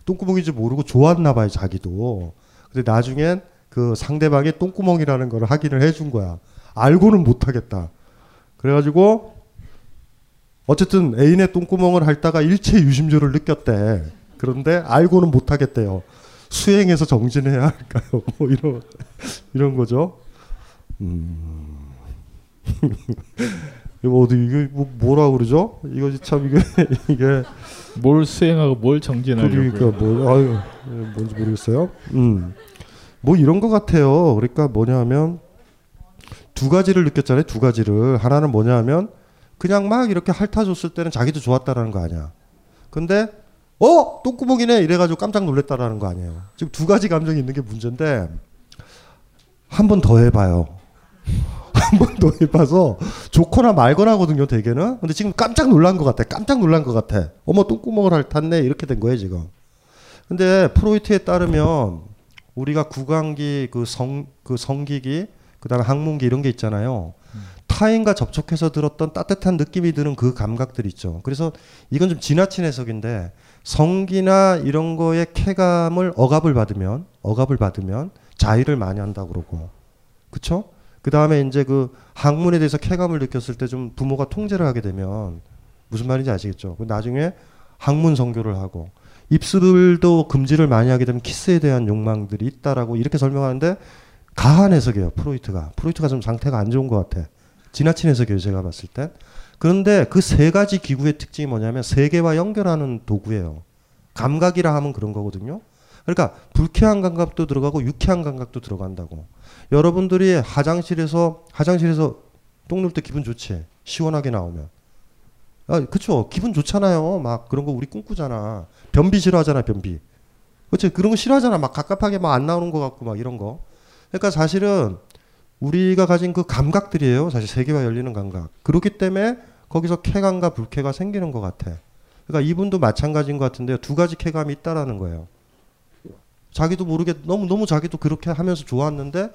똥구멍인지 모르고 좋았나 봐요. 자기도. 근데 나중엔 그 상대방이 똥구멍이라는 걸 확인을 해준 거야. 알고는 못하겠다. 그래가지고 어쨌든 애인의 똥구멍을 핥다가 일체의 유심조를 느꼈대. 그런데 알고는 못하겠대요. 수행해서 정진해야 할까요? 뭐 이런, 이런 거죠. 음. 이거 어디 이게 뭐 뭐라 그러죠? 이거 참 이게 이게 뭘 수행하고 뭘 정진하려고 그러니까 뭐 아유 뭔지 모르겠어요. 음. 뭐 이런 거 같아요. 그러니까 뭐냐면 두 가지를 느꼈잖아요. 두 가지를 하나는 뭐냐면 그냥 막 이렇게 핥아줬을 때는 자기도 좋았다라는 거 아니야. 근데 어 똥구멍이네 이래가지고 깜짝 놀랐다라는 거 아니에요. 지금 두 가지 감정이 있는 게 문제인데 한 번 더 해봐요. 한 번 더 해봐서 좋거나 말거나 하거든요 대개는. 근데 지금 깜짝 놀란 것 같아. 깜짝 놀란 것 같아. 어머 똥구멍을 핥았네 이렇게 된 거예요 지금. 근데 프로이트에 따르면 우리가 구강기 그 성 그 성기기 그다음에 항문기 이런 게 있잖아요. 타인과 접촉해서 들었던 따뜻한 느낌이 드는 그 감각들 있죠. 그래서 이건 좀 지나친 해석인데 성기나 이런 거에 쾌감을 억압을 받으면 억압을 받으면 자의를 많이 한다 그러고 그쵸? 그 다음에 이제 그 학문에 대해서 쾌감을 느꼈을 때 좀 부모가 통제를 하게 되면 무슨 말인지 아시겠죠? 나중에 학문 선교를 하고 입술도 금지를 많이 하게 되면 키스에 대한 욕망들이 있다라고 이렇게 설명하는데 가한 해석이에요. 프로이트가 프로이트가 좀 상태가 안 좋은 것 같아. 지나친 해석이에요 제가 봤을 때. 그런데 그 세 가지 기구의 특징이 뭐냐면 세계와 연결하는 도구예요. 감각이라 하면 그런 거거든요. 그러니까 불쾌한 감각도 들어가고 유쾌한 감각도 들어간다고. 여러분들이 화장실에서 화장실에서 똥 눌 때 기분 좋지. 시원하게 나오면. 아, 그쵸. 기분 좋잖아요. 막 그런 거 우리 꿈꾸잖아. 변비 싫어하잖아. 변비. 그치. 그런 거 싫어하잖아. 막 갑갑하게 막 안 나오는 것 같고 막 이런 거. 그러니까 사실은 우리가 가진 그 감각들이에요. 사실 세계와 열리는 감각. 그렇기 때문에 거기서 쾌감과 불쾌가 생기는 것 같아. 그러니까 이분도 마찬가지인 것 같은데요. 두 가지 쾌감이 있다라는 거예요. 자기도 모르게 너무너무 자기도 그렇게 하면서 좋았는데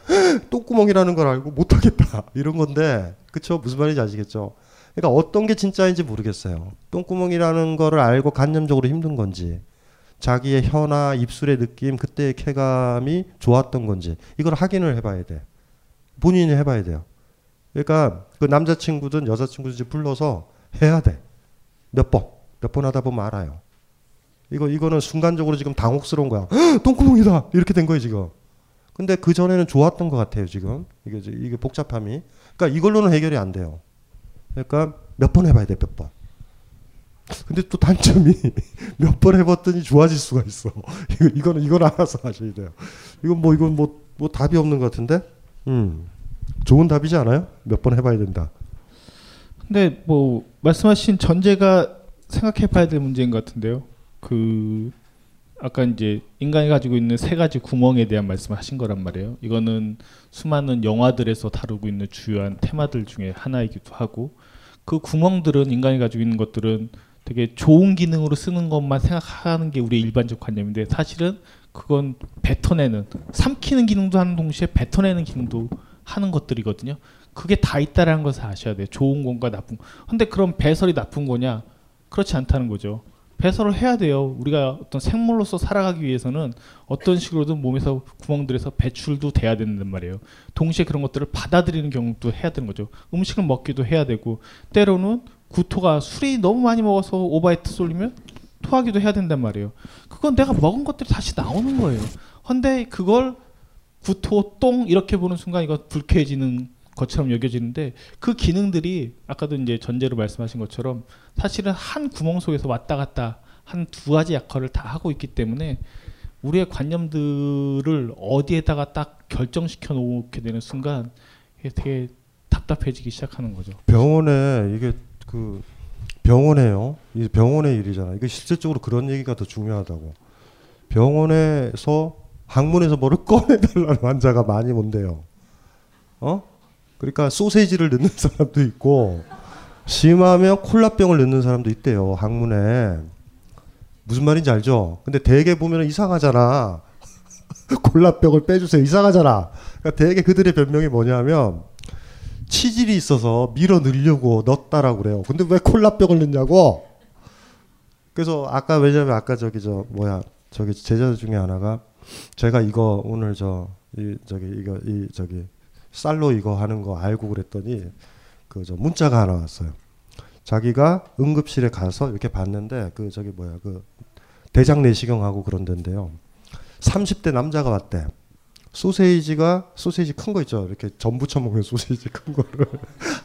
똥구멍이라는 걸 알고 못하겠다. 이런 건데 그쵸? 무슨 말인지 아시겠죠? 그러니까 어떤 게 진짜인지 모르겠어요. 똥구멍이라는 거를 알고 간념적으로 힘든 건지 자기의 혀나 입술의 느낌 그때의 쾌감이 좋았던 건지 이걸 확인을 해봐야 돼. 본인이 해봐야 돼요. 그러니까 그 남자친구든 여자친구든지 불러서 해야 돼. 몇 번. 몇 번 하다 보면 알아요. 이거, 이거는 순간적으로 지금 당혹스러운 거야. 헉, 똥구멍이다! 이렇게 된 거예요, 지금. 근데 그전에는 좋았던 것 같아요, 지금. 이게, 이게 복잡함이. 그러니까 이걸로는 해결이 안 돼요. 그러니까 몇 번 해봐야 돼, 몇 번. 근데 또 단점이 몇 번 해봤더니 좋아질 수가 있어. 이거, 이거는, 이건 알아서 하셔야 돼요. 이건 뭐, 이건 뭐, 뭐 답이 없는 것 같은데? 음. 좋은 답이지 않아요? 몇 번 해봐야 된다. 근데 뭐, 말씀하신 전제가 생각해봐야 될 문제인 것 같은데요. 그 아까 이제 인간이 가지고 있는 세 가지 구멍에 대한 말씀을 하신 거란 말이에요. 이거는 수많은 영화들에서 다루고 있는 주요한 테마들 중에 하나이기도 하고, 그 구멍들은 인간이 가지고 있는 것들은 되게 좋은 기능으로 쓰는 것만 생각하는 게 우리의 일반적 관념인데, 사실은 그건 뱉어내는, 삼키는 기능도 하는 동시에 뱉어내는 기능도 하는 것들이거든요. 그게 다 있다라는 것을 아셔야 돼요. 좋은 건가 나쁜 거. 근데 그럼 배설이 나쁜 거냐? 그렇지 않다는 거죠. 배설을 해야 돼요. 우리가 어떤 생물로서 살아가기 위해서는 어떤 식으로든 몸에서 구멍들에서 배출도 돼야 된단 말이에요. 동시에 그런 것들을 받아들이는 경우도 해야 되는 거죠. 음식을 먹기도 해야 되고, 때로는 구토가 술이 너무 많이 먹어서 오바이트 쏠리면 토하기도 해야 된단 말이에요. 그건 내가 먹은 것들이 다시 나오는 거예요. 근데 그걸 구토, 똥 이렇게 보는 순간 이거 불쾌해지는 것처럼 여겨지는데, 그 기능들이 아까도 이제 전제로 말씀하신 것처럼 사실은 한 구멍 속에서 왔다 갔다 한 두 가지 역할을 다 하고 있기 때문에, 우리의 관념들을 어디에다가 딱 결정시켜 놓게 되는 순간 이게 되게 답답해지기 시작하는 거죠. 병원에 이게 그 병원에요. 이 병원의 일이잖아. 이게 실질적으로 그런 얘기가 더 중요하다고. 병원에서 항문에서 뭐를 꺼내달라는 환자가 많이 온대요. 어? 그러니까 소세지를 넣는 사람도 있고, 심하면 콜라병을 넣는 사람도 있대요, 항문에. 무슨 말인지 알죠? 근데 대개 보면 이상하잖아. 콜라병을 빼주세요. 이상하잖아. 그러니까 대개 그들의 변명이 뭐냐면 치질이 있어서 밀어 넣으려고 넣었다라고 그래요. 근데 왜 콜라병을 넣냐고. 그래서 아까 왜냐면 아까 저기 저 뭐야 저기 제자 중에 하나가, 제가 이거 오늘 저 이 저기 이거 이 저기 살로 이거 하는 거 알고 그랬더니 그 저 문자가 하나 왔어요. 자기가 응급실에 가서 이렇게 봤는데 그 저기 뭐야 그 대장 내시경하고 그런 데인데요. 삼십 대 남자가 왔대. 소세지가 소세지 큰 거 있죠. 이렇게 전부 쳐먹는 소세지 큰 거를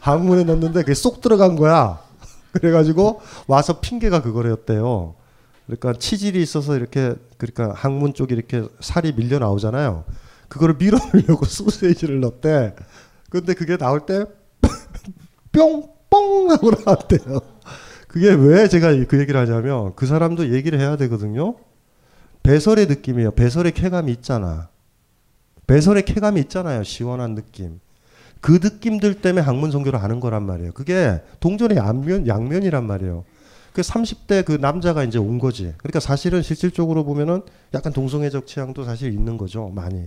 항문에 넣었는데 그게 쏙 들어간 거야. 그래가지고 와서 핑계가 그거였대요. 그러니까 치질이 있어서 이렇게, 그러니까 항문 쪽이 이렇게 살이 밀려 나오잖아요. 그거를 밀어내려고 소세지를 넣었대. 근데 그게 나올 때 뿅! 뽕! 하고 나왔대요. 그게 왜 제가 그 얘기를 하냐면, 그 사람도 얘기를 해야 되거든요. 배설의 느낌이에요. 배설의 쾌감이 있잖아. 배설의 쾌감이 있잖아요. 시원한 느낌. 그 느낌들 때문에 항문 성교를 하는 거란 말이에요. 그게 동전의 양면, 양면이란 말이에요. 그 삼십 대 그 남자가 이제 온 거지. 그러니까 사실은 실질적으로 보면은 약간 동성애적 취향도 사실 있는 거죠. 많이.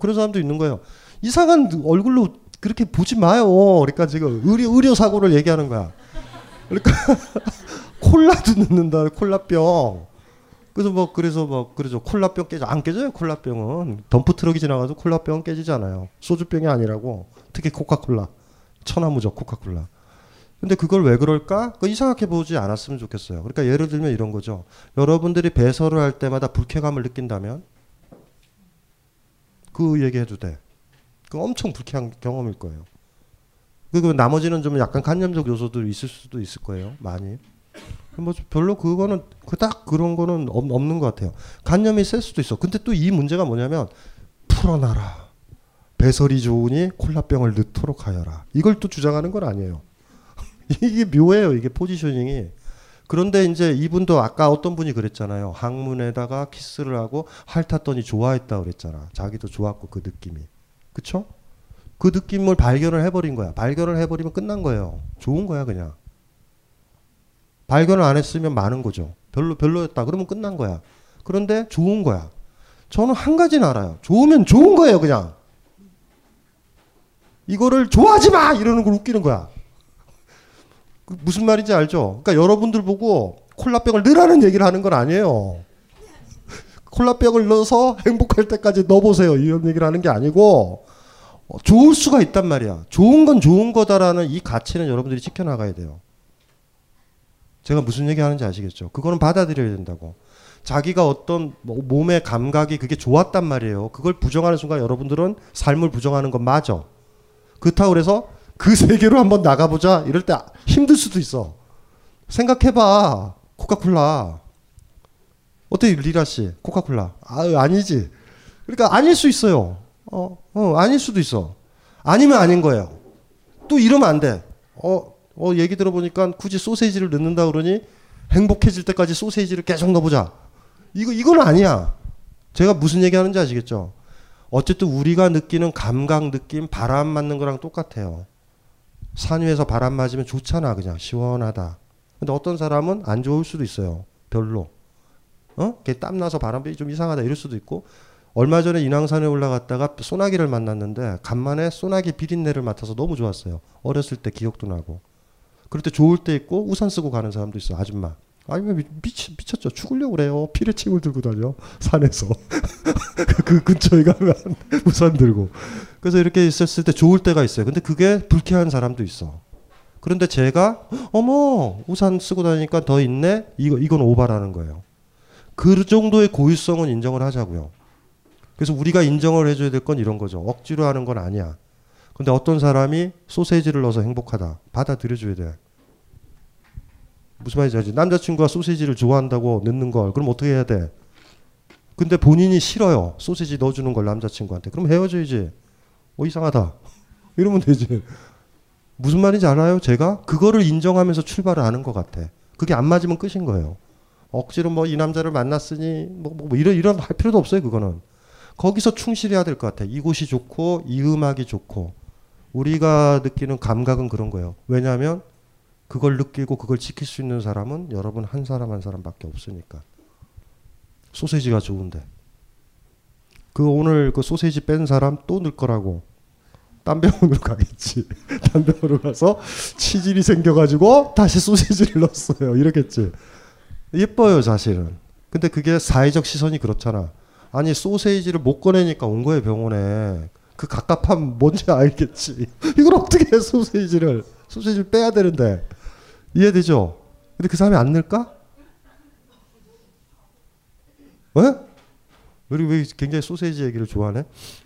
그런 사람도 있는 거예요. 이상한 얼굴로 그렇게 보지 마요. 그러니까 지금 의료, 의료 사고를 얘기하는 거야. 그러니까 콜라도 넣는다. 콜라병. 그래서 뭐 그래서 뭐 그러죠. 콜라병 깨져 안 깨져요. 콜라병은 덤프트럭이 지나가도 콜라병은 깨지잖아요. 소주병이 아니라고. 특히 코카콜라. 천하무적 코카콜라. 근데 그걸 왜 그럴까? 그 이상하게 보지 않았으면 좋겠어요. 그러니까 예를 들면 이런 거죠. 여러분들이 배설을 할 때마다 불쾌감을 느낀다면 그 얘기해도 돼. 그 엄청 불쾌한 경험일 거예요. 그리고 나머지는 좀 약간 간념적 요소도 있을 수도 있을 거예요. 많이. 뭐 별로 그거는 그닥 그런 거는 없는 것 같아요. 간념이 셀 수도 있어. 근데 또 이 문제가 뭐냐면 풀어놔라. 배설이 좋으니 콜라병을 넣도록 하여라. 이걸 또 주장하는 건 아니에요. 이게 묘해요. 이게 포지셔닝이. 그런데 이제 이분도 아까 어떤 분이 그랬잖아요. 항문에다가 키스를 하고 핥았더니 좋아했다 그랬잖아. 자기도 좋았고 그 느낌이. 그쵸? 그 느낌을 발견을 해버린 거야. 발견을 해버리면 끝난 거예요. 좋은 거야 그냥. 발견을 안 했으면 많은 거죠. 별로, 별로였다. 그러면 끝난 거야. 그런데 좋은 거야. 저는 한 가지는 알아요. 좋으면 좋은 거예요 그냥. 이거를 좋아하지 마! 이러는 걸 웃기는 거야. 무슨 말인지 알죠? 그러니까 여러분들 보고 콜라병을 넣으라는 얘기를 하는 건 아니에요. 콜라병을 넣어서 행복할 때까지 넣어보세요. 이런 얘기를 하는 게 아니고, 어, 좋을 수가 있단 말이야. 좋은 건 좋은 거다라는 이 가치는 여러분들이 지켜나가야 돼요. 제가 무슨 얘기 하는지 아시겠죠? 그거는 받아들여야 된다고. 자기가 어떤 몸의 감각이 그게 좋았단 말이에요. 그걸 부정하는 순간 여러분들은 삶을 부정하는 건 맞아. 그렇다고 그래서 그 세계로 한번 나가보자 이럴 때 힘들 수도 있어. 생각해봐. 코카콜라 어때 리라씨? 코카콜라 아유 아니지. 그러니까 아닐 수 있어요. 어, 어 아닐 수도 있어. 아니면 아닌 거예요. 또 이러면 안 돼. 어, 어 얘기 들어보니까 굳이 소세지를 넣는다 그러니 행복해질 때까지 소세지를 계속 넣어보자 이거, 이건 아니야. 제가 무슨 얘기하는지 아시겠죠? 어쨌든 우리가 느끼는 감각, 느낌, 바람 맞는 거랑 똑같아요. 산 위에서 바람 맞으면 좋잖아. 그냥 시원하다. 근데 어떤 사람은 안 좋을 수도 있어요. 별로. 어? 걔 땀나서 바람이 좀 이상하다 이럴 수도 있고. 얼마 전에 인왕산에 올라갔다가 소나기를 만났는데 간만에 소나기 비린내를 맡아서 너무 좋았어요. 어렸을 때 기억도 나고. 그럴 때 좋을 때 있고 우산 쓰고 가는 사람도 있어요. 아줌마. 아니면 미치, 미쳤죠. 죽으려고 그래요. 피래침을 들고 다녀. 산에서. 그 근처에 가면 우산 들고. 그래서 이렇게 있었을 때 좋을 때가 있어요. 근데 그게 불쾌한 사람도 있어. 그런데 제가 어머 우산 쓰고 다니니까 더 있네. 이거, 이건 오바라는 거예요. 그 정도의 고의성은 인정을 하자고요. 그래서 우리가 인정을 해줘야 될 건 이런 거죠. 억지로 하는 건 아니야. 근데 어떤 사람이 소세지를 넣어서 행복하다. 받아들여줘야 돼. 무슨 말인지 알지? 남자친구가 소세지를 좋아한다고 넣는 걸 그럼 어떻게 해야 돼? 근데 본인이 싫어요. 소세지 넣어주는 걸 남자친구한테. 그럼 헤어져야지. 어 이상하다. 이러면 되지. 무슨 말인지 알아요? 제가? 그거를 인정하면서 출발을 하는 것 같아. 그게 안 맞으면 끝인 거예요. 억지로 뭐 이 남자를 만났으니 뭐, 뭐, 뭐 이런 이런 할 필요도 없어요. 그거는. 거기서 충실해야 될 것 같아. 이곳이 좋고 이 음악이 좋고 우리가 느끼는 감각은 그런 거예요. 왜냐하면 그걸 느끼고 그걸 지킬 수 있는 사람은 여러분 한 사람 한 사람밖에 없으니까. 소세지가 좋은데. 그 오늘 그 소세지 뺀 사람 또 늘 거라고. 딴 병원으로 가겠지. 딴 병원으로 가서 치질이 생겨가지고 다시 소세지를 넣었어요. 이러겠지. 예뻐요 사실은. 근데 그게 사회적 시선이 그렇잖아. 아니 소세지를 못 꺼내니까 온 거예요 병원에. 그 갑갑함 뭔지 알겠지. 이걸 어떻게 해 소세지를. 소세지를 빼야 되는데. 이해되죠? 근데 그 사람이 안 늘까? 왜? 우리 왜 굉장히 소세지 얘기를 좋아하네?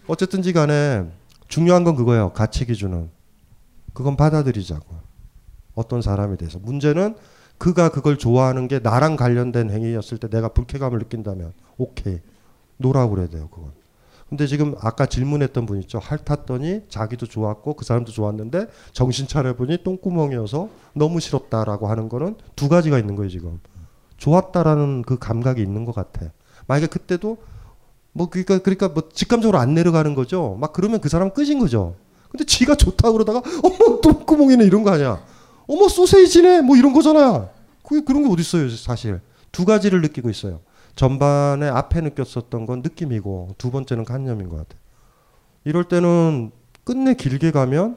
어쨌든지 간에 중요한 건 그거예요. 가치 기준은. 그건 받아들이자고. 어떤 사람에 대해서. 문제는 그가 그걸 좋아하는 게 나랑 관련된 행위였을 때 내가 불쾌감을 느낀다면 오케이. 노라고 그래야 돼요. 그건. 근데 지금 아까 질문했던 분 있죠. 핥았더니 자기도 좋았고 그 사람도 좋았는데 정신 차려보니 똥구멍이어서 너무 싫었다라고 하는 거는 두 가지가 있는 거예요. 지금. 좋았다라는 그 감각이 있는 것 같아. 만약에 그때도 뭐 그러니까, 그러니까 뭐 직감적으로 안 내려가는 거죠. 막 그러면 그 사람은 끝인 거죠. 근데 지가 좋다고 그러다가 어머 똥구멍이네 이런 거 아니야. 어머 소세지네 뭐 이런 거잖아. 그게 그런 게 어디 있어요 사실. 두 가지를 느끼고 있어요. 전반에 앞에 느꼈었던 건 느낌이고 두 번째는 간념인 것 같아요. 이럴 때는 끝내 길게 가면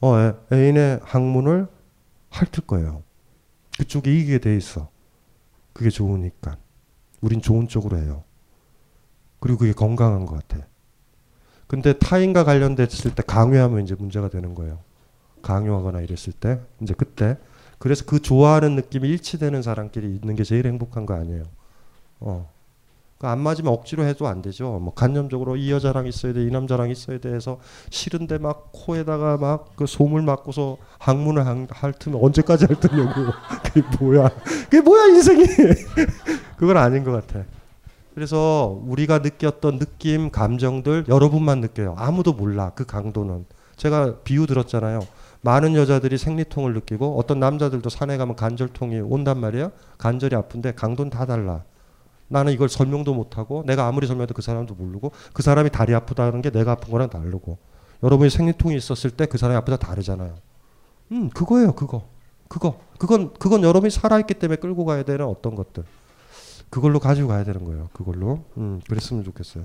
어, 애, 애인의 항문을 핥을 거예요. 그쪽이 이기게 돼 있어. 그게 좋으니까. 우린 좋은 쪽으로 해요. 그리고 그게 건강한 것 같아. 근데 타인과 관련됐을 때 강요하면 이제 문제가 되는 거예요. 강요하거나 이랬을 때 이제 그때 그래서 그 좋아하는 느낌이 일치되는 사람끼리 있는 게 제일 행복한 거 아니에요. 어. 그러니까 안 맞으면 억지로 해도 안 되죠. 뭐 간념적으로 이 여자랑 있어야 돼, 이 남자랑 있어야 돼 해서 싫은데 막 코에다가 막 그 솜을 맞고서 항문을 핥으면 언제까지 핥으려고. 그게 뭐야. 그게 뭐야 인생이. 그건 아닌 것 같아. 그래서 우리가 느꼈던 느낌, 감정들 여러분만 느껴요. 아무도 몰라. 그 강도는. 제가 비유 들었잖아요. 많은 여자들이 생리통을 느끼고 어떤 남자들도 산에 가면 관절통이 온단 말이에요. 관절이 아픈데 강도는 다 달라. 나는 이걸 설명도 못하고 내가 아무리 설명해도 그 사람도 모르고 그 사람이 다리 아프다는 게 내가 아픈 거랑 다르고 여러분이 생리통이 있었을 때 그 사람이 아프다 다르잖아요. 음 그거예요. 그거. 그거. 그건 그건 여러분이 살아있기 때문에 끌고 가야 되는 어떤 것들. 그걸로 가지고 가야 되는 거예요. 그걸로. 음 그랬으면 좋겠어요.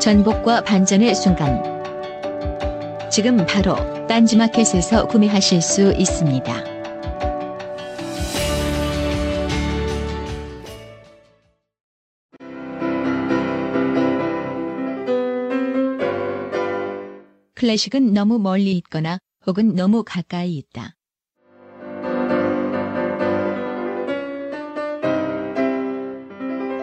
전복과 반전의 순간. 지금 바로 딴지 마켓에서 구매하실 수 있습니다. 클래식은 너무 멀리 있거나 혹은 너무 가까이 있다.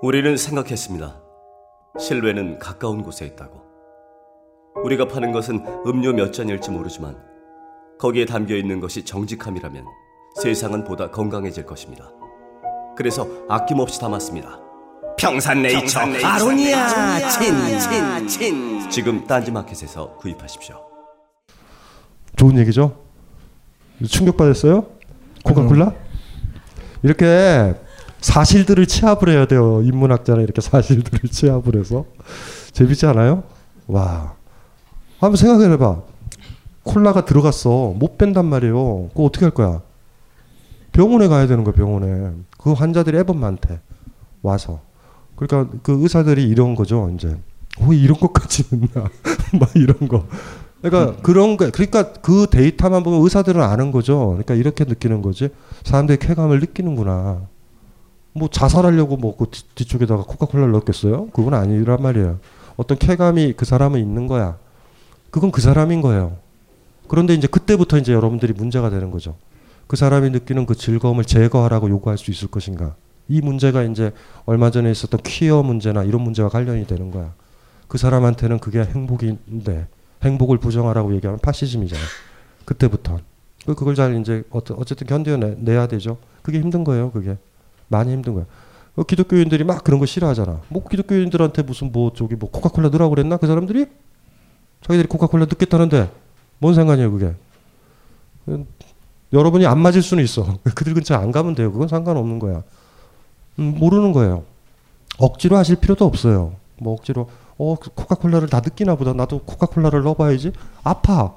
우리는 생각했습니다. 신뢰는 가까운 곳에 있다고. 우리가 파는 것은 음료 몇 잔일지 모르지만 거기에 담겨있는 것이 정직함이라면 세상은 보다 건강해질 것입니다. 그래서 아낌없이 담았습니다. 평산네이처, 평산네이처 아로니아 친, 친, 친. 지금 딴지마켓에서 구입하십시오. 좋은 얘기죠? 충격받았어요? 코카콜라? 이렇게 사실들을 취합을 해야 돼요. 인문학자는 이렇게 사실들을 취합을 해서. 재밌지 않아요? 와, 한번 생각해봐. 콜라가 들어갔어. 못 뺀단 말이에요. 그거 어떻게 할 거야? 병원에 가야 되는 거야. 병원에. 그 환자들이 애번 많대. 와서. 그러니까 그 의사들이 이런 거죠. 이제 왜 이런 것까지 했나. 막 이런 거. 그러니까 음. 그런 거. 그러니까 그 데이터만 보면 의사들은 아는 거죠. 그러니까 이렇게 느끼는 거지. 사람들이 쾌감을 느끼는구나. 뭐 자살하려고 뭐 그 뒤쪽에다가 코카콜라를 넣었겠어요? 그건 아니란 말이에요. 어떤 쾌감이 그 사람은 있는 거야. 그건 그 사람인 거예요. 그런데 이제 그때부터 이제 여러분들이 문제가 되는 거죠. 그 사람이 느끼는 그 즐거움을 제거하라고 요구할 수 있을 것인가. 이 문제가 이제 얼마 전에 있었던 퀴어 문제나 이런 문제와 관련이 되는 거야. 그 사람한테는 그게 행복인데 행복을 부정하라고 얘기하면 파시즘이잖아요. 그때부터. 그걸 잘 이제 어쨌든 견뎌내야 되죠. 그게 힘든 거예요. 그게. 많이 힘든 거야. 기독교인들이 막 그런 거 싫어하잖아. 뭐 기독교인들한테 무슨 뭐 저기 뭐 코카콜라 넣으라고 그랬나? 그 사람들이? 자기들이 코카콜라 넣겠다는데 뭔 상관이에요 그게. 여러분이 안 맞을 수는 있어. 그들 근처에 안 가면 돼요. 그건 상관없는 거야. 음, 모르는 거예요. 억지로 하실 필요도 없어요. 뭐 억지로 어 코카콜라를 다 느끼나 보다. 나도 코카콜라를 넣어봐야지. 아파.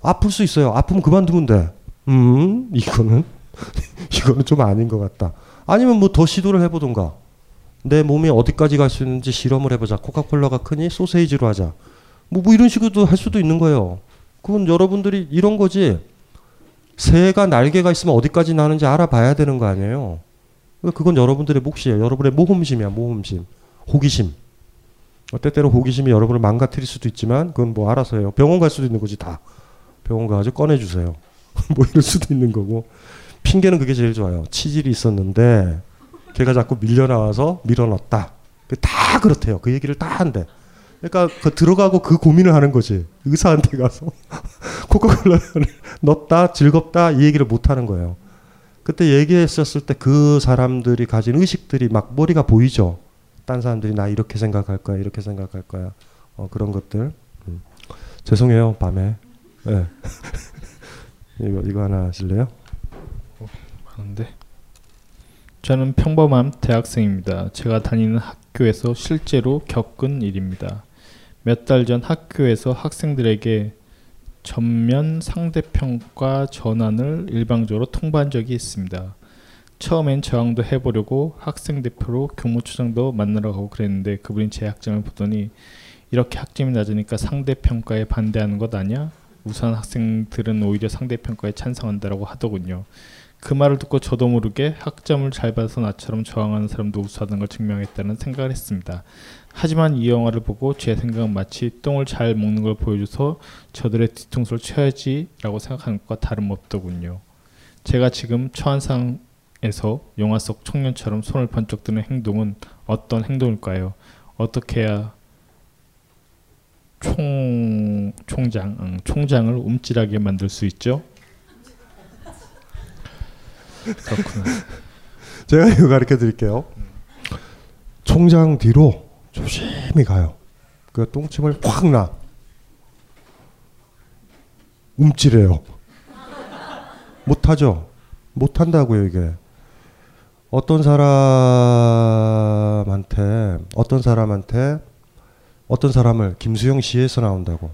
아플 수 있어요. 아프면 그만두면 돼. 음 이거는 이거는 좀 아닌 것 같다. 아니면 뭐 더 시도를 해보던가. 내 몸이 어디까지 갈 수 있는지 실험을 해보자. 코카콜라가 크니 소세지로 하자. 뭐, 뭐 이런 식으로도 할 수도 있는 거예요. 그건 여러분들이 이런 거지. 새가 날개가 있으면 어디까지 나는지 알아봐야 되는 거 아니에요. 그건 여러분들의 몫이에요. 여러분의 모험심이야. 모험심. 호기심. 때때로 호기심이 여러분을 망가뜨릴 수도 있지만 그건 뭐 알아서 해요. 병원 갈 수도 있는 거지 다. 병원 가서 꺼내주세요. 뭐 이럴 수도 있는 거고. 핑계는 그게 제일 좋아요. 치질이 있었는데 걔가 자꾸 밀려나와서 밀어넣었다. 다 그렇대요. 그 얘기를 다 한대. 그러니까 그 들어가고 그 고민을 하는 거지. 의사한테 가서 코카콜라를 넣었다. 즐겁다. 이 얘기를 못 하는 거예요. 그때 얘기했었을 때 그 사람들이 가진 의식들이 막 머리가 보이죠. 딴 사람들이 나 이렇게 생각할 거야. 이렇게 생각할 거야. 어, 그런 것들. 음. 죄송해요. 밤에. 네. 이거, 이거 하나 하실래요? 근데 저는 평범한 대학생입니다. 제가 다니는 학교에서 실제로 겪은 일입니다. 몇 달 전 학교에서 학생들에게 전면 상대평가 전환을 일방적으로 통보한 적이 있습니다. 처음엔 저항도 해보려고 학생 대표로 교무처장도 만나러 가고 그랬는데 그분이 제 학점을 보더니 이렇게 학점이 낮으니까 상대평가에 반대하는 것 아냐? 우수한 학생들은 오히려 상대평가에 찬성한다라고 하더군요. 그 말을 듣고 저도 모르게 학점을 잘 받아서 나처럼 저항하는 사람도 우수하다는 걸 증명했다는 생각을 했습니다. 하지만 이 영화를 보고 제 생각은 마치 똥을 잘 먹는 걸 보여줘서 저들의 뒤통수를 쳐야지 라고 생각하는 것과 다름없더군요. 제가 지금 처한 상황에서 영화 속 청년처럼 손을 번쩍 드는 행동은 어떤 행동일까요? 어떻게 해야 총, 총장, 응, 총장을 움찔하게 만들 수 있죠. 그렇구나. 제가 이거 가르쳐드릴게요. 총장 뒤로 조심히 가요. 그 똥침을 확 나. 움찔해요. 못하죠. 못한다고요 이게. 어떤 사람한테 어떤 사람한테 어떤 사람을 김수영 시에서 나온다고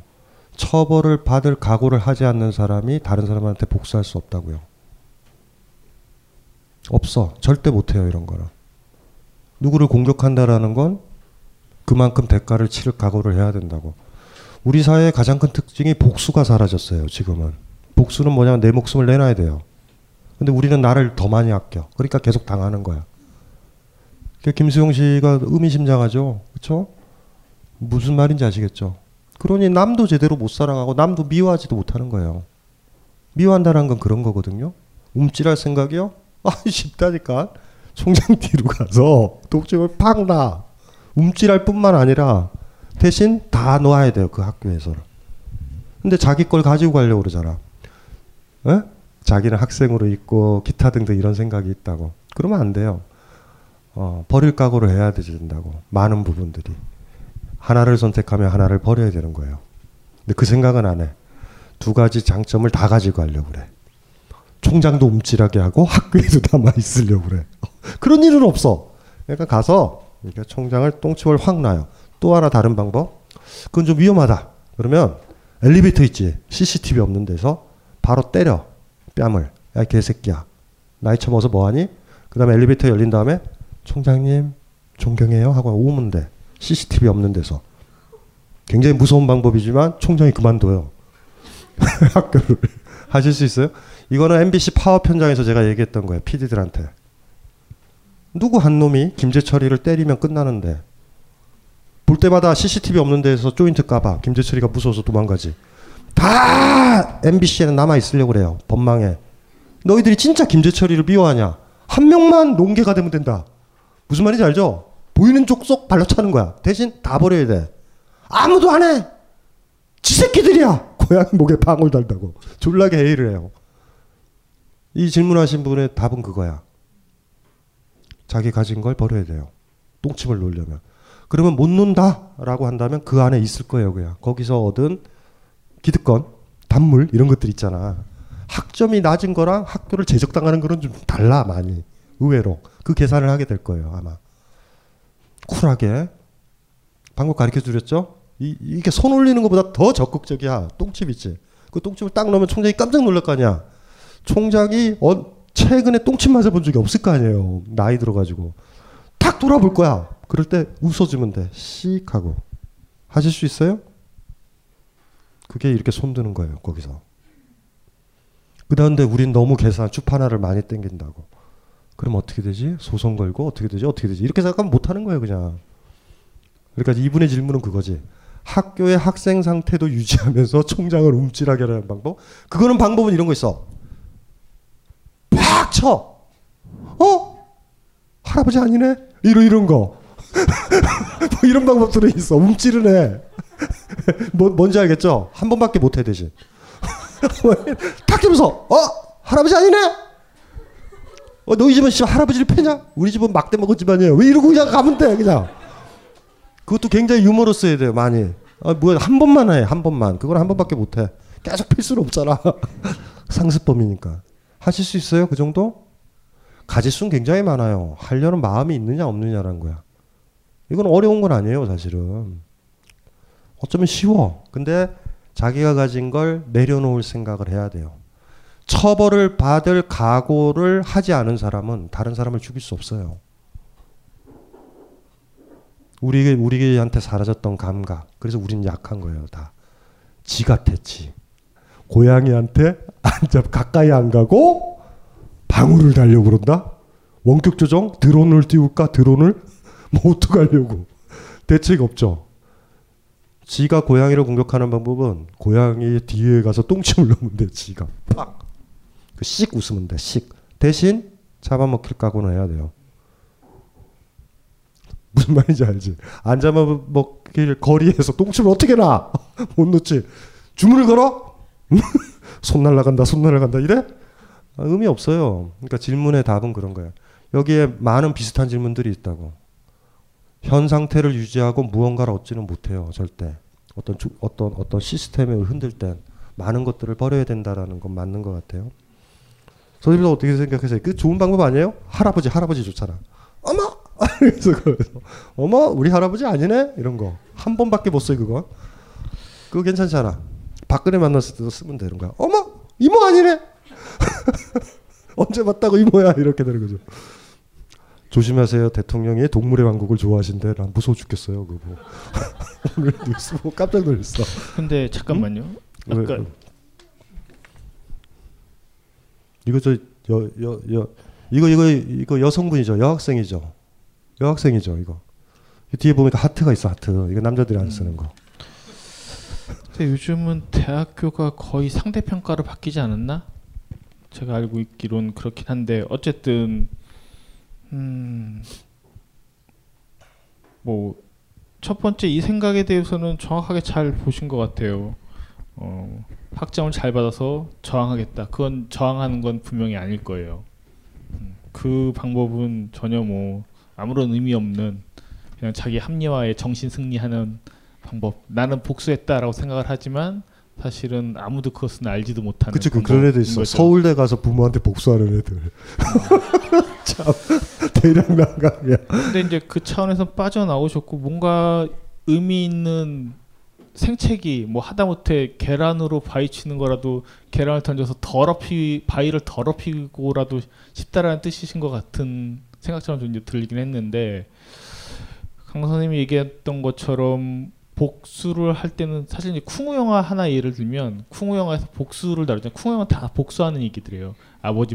처벌을 받을 각오를 하지 않는 사람이 다른 사람한테 복수할 수 없다고요. 없어. 절대 못해요 이런 거는. 누구를 공격한다라는 건 그만큼 대가를 치를 각오를 해야 된다고. 우리 사회의 가장 큰 특징이 복수가 사라졌어요 지금은. 복수는 뭐냐면 내 목숨을 내놔야 돼요. 근데 우리는 나를 더 많이 아껴. 그러니까 계속 당하는 거야. 김수영 씨가 의미심장하죠. 그렇죠? 무슨 말인지 아시겠죠? 그러니 남도 제대로 못 사랑하고 남도 미워하지도 못하는 거예요. 미워한다는 건 그런 거거든요. 움찔할 생각이요? 아 쉽다니까. 총장 뒤로 가서 독점을 팍 나. 움찔할 뿐만 아니라 대신 다 놓아야 돼요 그 학교에서는. 근데 자기 걸 가지고 가려고 그러잖아. 에? 자기는 학생으로 있고 기타 등등 이런 생각이 있다고. 그러면 안 돼요. 어, 버릴 각오를 해야 된다고. 많은 부분들이 하나를 선택하면 하나를 버려야 되는 거예요. 근데 그 생각은 안 해. 두 가지 장점을 다 가지고 가려고 그래. 총장도 움찔하게 하고 학교에도 남아있으려고 그래. 그런 일은 없어. 그러니까 가서 그러니까 총장을 똥침을 확 놔요. 또 하나 다른 방법. 그건 좀 위험하다. 그러면 엘리베이터 있지. 씨씨티비 없는 데서 바로 때려. 뺨을. 야 개새끼야. 나이 처먹어서 뭐하니? 그 다음에 엘리베이터 열린 다음에 총장님 존경해요 하고 오면 돼. 씨씨티비 없는 데서. 굉장히 무서운 방법이지만 총장이 그만둬요. 학교를. 하실 수 있어요? 이거는 엠비씨 파업 현장에서 제가 얘기했던 거예요. 피디들한테. 누구 한 놈이 김재철이를 때리면 끝나는데 볼 때마다 씨씨티비 없는 데서 조인트 까봐. 김재철이가 무서워서 도망가지. 다 엠비씨에는 남아있으려고 그래요. 법망에. 너희들이 진짜 김재철이를 미워하냐. 한 명만 논개가 되면 된다. 무슨 말인지 알죠? 보이는 족속 발로 차는 거야. 대신 다 버려야 돼. 아무도 안 해. 지 새끼들이야. 고양이 목에 방울 달다고. 졸라게 회의를 해요. 이 질문하신 분의 답은 그거야. 자기 가진 걸 버려야 돼요. 똥침을 놓으려면. 그러면 못 논다 라고 한다면 그 안에 있을 거예요. 그냥 거기서 얻은 기득권, 단물 이런 것들 있잖아. 학점이 낮은 거랑 학교를 제적당하는 거는 좀 달라 많이. 의외로. 그 계산을 하게 될 거예요 아마. 쿨하게. 방법 가르쳐드렸죠? 이, 이게 손 올리는 것보다 더 적극적이야. 똥집 있지. 그 똥집을 딱 넣으면 총장이 깜짝 놀랄 거 아니야. 총장이 어, 최근에 똥침 맞아본 적이 없을 거 아니에요. 나이 들어가지고. 탁 돌아볼 거야. 그럴 때 웃어주면 돼. 씩 하고. 하실 수 있어요? 그게 이렇게 손드는 거예요 거기서. 그다음에 우린 너무 계산 추파나를 많이 땡긴다고. 그럼 어떻게 되지? 소송 걸고 어떻게 되지? 어떻게 되지? 이렇게 생각하면 못하는 거예요 그냥. 그러니까 이분의 질문은 그거지. 학교의 학생 상태도 유지하면서 총장을 움찔하게 하는 방법. 그거는 방법은 이런 거 있어. 팍 쳐. 어? 할아버지 아니네? 이런 이런 거. 뭐 이런 방법들은 있어. 움찔은 해. 뭐, 뭔지 알겠죠? 한 번밖에 못해 대신. 탁 들면서 어? 할아버지 아니네? 어, 너희 집은 씨, 할아버지를 패냐? 우리 집은 막대 먹은 집안이에요. 왜 이러고 그냥 가면 돼 그냥. 그것도 굉장히 유머러스해야 돼요 많이. 아, 뭐야 한 번만 해. 한 번만. 그걸 한 번밖에 못해. 계속 필 수는 없잖아. 상습범이니까. 하실 수 있어요 그 정도? 가질 수는 굉장히 많아요. 하려는 마음이 있느냐 없느냐라는 거야. 이건 어려운 건 아니에요 사실은. 어쩌면 쉬워. 근데 자기가 가진 걸 내려놓을 생각을 해야 돼요. 처벌을 받을 각오를 하지 않은 사람은 다른 사람을 죽일 수 없어요. 우리, 우리한테 사라졌던 감각. 그래서 우린 약한 거예요 다. 지 같았지. 고양이한테 앉아 가까이 안 가고 방울을 달려고 그런다. 원격 조정 드론을 띄울까 드론을 못 가려고. 대책 없죠. 지가 고양이를 공격하는 방법은 고양이 뒤에 가서 똥침을 넣으면 돼. 지가 팍. 그 씩 웃으면 돼. 씩. 대신 잡아먹힐 각오는 해야 돼요. 무슨 말인지 알지? 안 잡아먹 길 거리에서 똥침을 어떻게 놔? 못 놓지. 주문을 걸어? 손 날라간다, 손 날라간다 이래? 아, 의미 없어요. 그러니까 질문의 답은 그런 거예요. 여기에 많은 비슷한 질문들이 있다고. 현 상태를 유지하고 무언가를 얻지는 못해요. 절대. 어떤 주, 어떤 어떤 시스템에 흔들 땐 많은 것들을 버려야 된다라는 건 맞는 것 같아요. 선생님도 어떻게 생각하세요? 그 좋은 방법 아니에요? 할아버지 할아버지 좋잖아. 어머, 그래서 어머 우리 할아버지 아니네 이런 거 한 번밖에 못 써요 그거. 그거 괜찮잖아. 박근혜 만났을 때도 쓰면 되는 거야. 어머 이모 아니네. 언제 봤다고 이모야 이렇게 되는 거죠. 조심하세요. 대통령이 동물의 왕국을 좋아하신데 난 무서워 죽겠어요. 그거 뭐. 오늘 뉴스 보고 깜짝 놀랐어. 근데 잠깐만요. 음? 아까 왜? 이거 저 여 여 여 이거 이거 이거 여성분이죠. 여학생이죠. 여학생이죠. 이거 뒤에 보니까 하트가 있어. 하트. 이거 남자들이 안 쓰는 거. 근데 요즘은 대학교가 거의 상대평가로 바뀌지 않았나? 제가 알고 있기론 그렇긴 한데 어쨌든. 음, 뭐 첫 번째 이 생각에 대해서는 정확하게 잘 보신 것 같아요. 어, 학점을 잘 받아서 저항하겠다. 그건 저항하는 건 분명히 아닐 거예요. 음, 그 방법은 전혀 뭐 아무런 의미 없는 그냥 자기 합리화에 정신 승리하는 방법. 나는 복수했다라고 생각을 하지만 사실은 아무도 그것은 알지도 못하는. 그치, 그 그런 애들 있어. 거죠. 서울대 가서 부모한테 복수하는 애들. 참 대략 난감이야. 근데 이제 그 차원에서 빠져나오셨고 뭔가 의미 있는 생채기 뭐 하다못해 계란으로 바위 치는 거라도 계란을 던져서 더럽히 바위를 더럽히고라도 싶다라는 뜻이신 것 같은 생각처럼 좀 이제 들리긴 했는데 강 선생님이 얘기했던 것처럼 복수를 할 때는 사실 이제 쿵우 영화 하나 예를 들면 쿵우 영화에서 복수를 다루잖아요. 쿵우 영화 다 복수하는 얘기들이에요.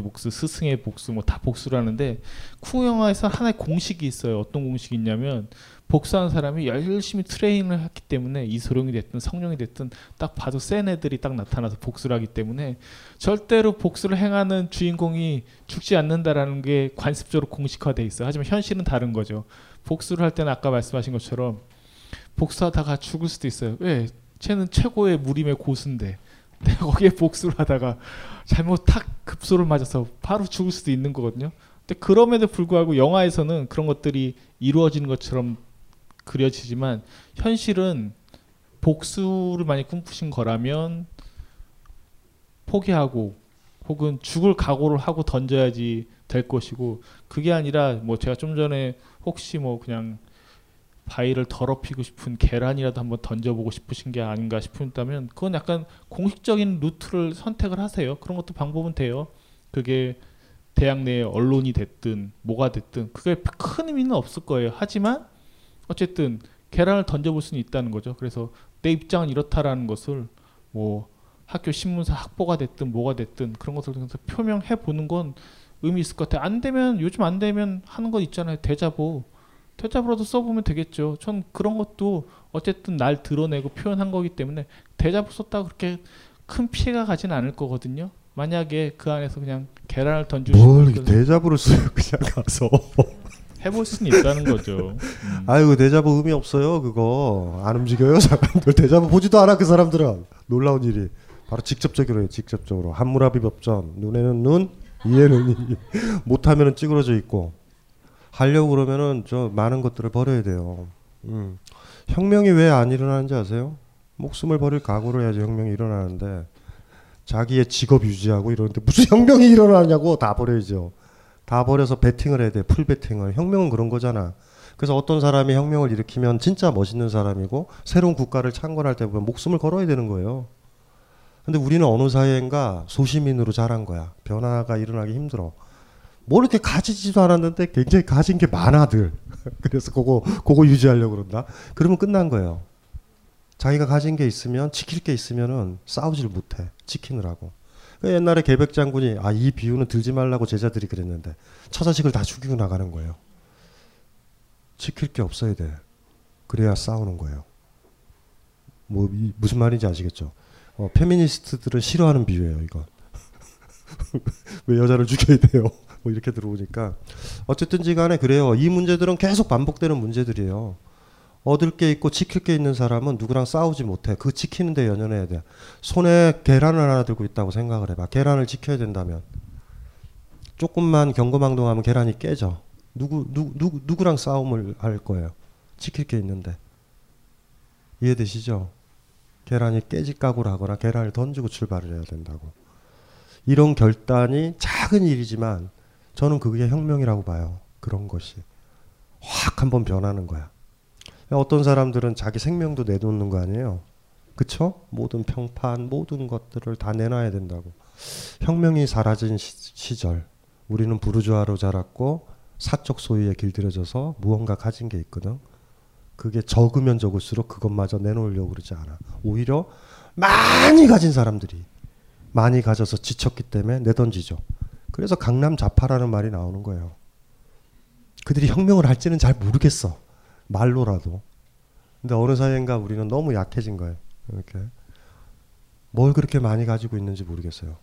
아버지 복수, 스승의 복수 뭐 다 복수를 하는데 쿵우 영화에서 하나의 공식이 있어요. 어떤 공식이 있냐면 복수하는 사람이 열심히 트레이닝을 했기 때문에 이소룡이 됐든 성룡이 됐든 딱 봐도 센 애들이 딱 나타나서 복수를 하기 때문에 절대로 복수를 행하는 주인공이 죽지 않는다라는 게 관습적으로 공식화돼 있어요. 하지만 현실은 다른 거죠. 복수를 할 때는 아까 말씀하신 것처럼 복수하다가 죽을 수도 있어요. 왜? 쟤는 최고의 무림의 고수인데 내가 거기에 복수를 하다가 잘못 탁 급소를 맞아서 바로 죽을 수도 있는 거거든요. 근데 그럼에도 불구하고 영화에서는 그런 것들이 이루어지는 것처럼 그려지지만 현실은 복수를 많이 꿈꾸신 거라면 포기하고 혹은 죽을 각오를 하고 던져야지 될 것이고 그게 아니라 뭐 제가 좀 전에 혹시 뭐 그냥 바위를 더럽히고 싶은 계란이라도 한번 던져보고 싶으신 게 아닌가 싶다면 그건 약간 공식적인 루트를 선택을 하세요. 그런 것도 방법은 돼요. 그게 대학 내에 언론이 됐든 뭐가 됐든 그게 큰 의미는 없을 거예요. 하지만 어쨌든 계란을 던져볼 수는 있다는 거죠. 그래서 내 입장은 이렇다라는 것을 뭐 학교 신문사 학보가 됐든 뭐가 됐든 그런 것을 통해서 표명해 보는 건 의미 있을 것 같아요. 안 되면 요즘 안 되면 하는 거 있잖아요. 대자보. 대자보라도 써보면 되겠죠. 전 그런 것도 어쨌든 날 드러내고 표현한 거기 때문에 대자보 썼다고 그렇게 큰 피해가 가진 않을 거거든요. 만약에 그 안에서 그냥 계란을 던지시면 뭘 대자보를 써요. 그냥 가서 해볼 수는 있다는 거죠. 음. 아이고 대자보 의미 없어요. 그거 안 움직여요. 사람들 대자보 보지도 않아. 그 사람들은 놀라운 일이 바로 직접적으로 해요. 직접적으로 함무라비 법전 눈에는 눈 이에는 이 못하면은 찌그러져 있고 하려고 그러면은 저 많은 것들을 버려야 돼요. 음. 혁명이 왜 안 일어나는지 아세요? 목숨을 버릴 각오를 해야지 혁명이 일어나는데 자기의 직업 유지하고 이러는데 무슨 혁명이 일어나냐고 다 버려야죠. 다 버려서 배팅을 해야 돼. 풀 배팅을. 혁명은 그런 거잖아. 그래서 어떤 사람이 혁명을 일으키면 진짜 멋있는 사람이고 새로운 국가를 창건할 때 보면 목숨을 걸어야 되는 거예요. 근데 우리는 어느 사회인가 소시민으로 자란 거야. 변화가 일어나기 힘들어. 뭐 이렇게 가지지도 않았는데 굉장히 가진 게 많아들. 그래서 그거 그거 유지하려고 그런다. 그러면 끝난 거예요. 자기가 가진 게 있으면 지킬 게 있으면은 싸우질 못해. 지키느라고. 옛날에 계백 장군이 아, 이 비유는 들지 말라고 제자들이 그랬는데 처자식을 다 죽이고 나가는 거예요. 지킬 게 없어야 돼. 그래야 싸우는 거예요. 뭐 이, 무슨 말인지 아시겠죠? 어, 페미니스트들은 싫어하는 비유예요. 이건. 왜 여자를 죽여야 돼요? 뭐 이렇게 들어오니까 어쨌든지 간에 그래요. 이 문제들은 계속 반복되는 문제들이에요. 얻을 게 있고 지킬 게 있는 사람은 누구랑 싸우지 못해. 그 지키는 데 연연해야 돼. 손에 계란을 하나 들고 있다고 생각을 해봐. 계란을 지켜야 된다면 조금만 경거망동하면 계란이 깨져. 누구, 누구, 누구, 누구랑 싸움을 할 거예요? 지킬 게 있는데. 이해되시죠? 계란이 깨질 각오를 하거나 계란을 던지고 출발을 해야 된다고. 이런 결단이 작은 일이지만 저는 그게 혁명이라고 봐요. 그런 것이 확 한번 변하는 거야. 어떤 사람들은 자기 생명도 내놓는 거 아니에요? 그쵸? 모든 평판, 모든 것들을 다 내놔야 된다고. 혁명이 사라진 시, 시절 우리는 부르주아로 자랐고 사적 소유에 길들여져서 무언가 가진 게 있거든. 그게 적으면 적을수록 그것마저 내놓으려고 그러지 않아. 오히려 많이 가진 사람들이 많이 가져서 지쳤기 때문에 내던지죠. 그래서 강남 좌파라는 말이 나오는 거예요. 그들이 혁명을 할지는 잘 모르겠어. 말로라도. 근데 어느 사이인가 우리는 너무 약해진 거예요. 이렇게. 뭘 그렇게 많이 가지고 있는지 모르겠어요.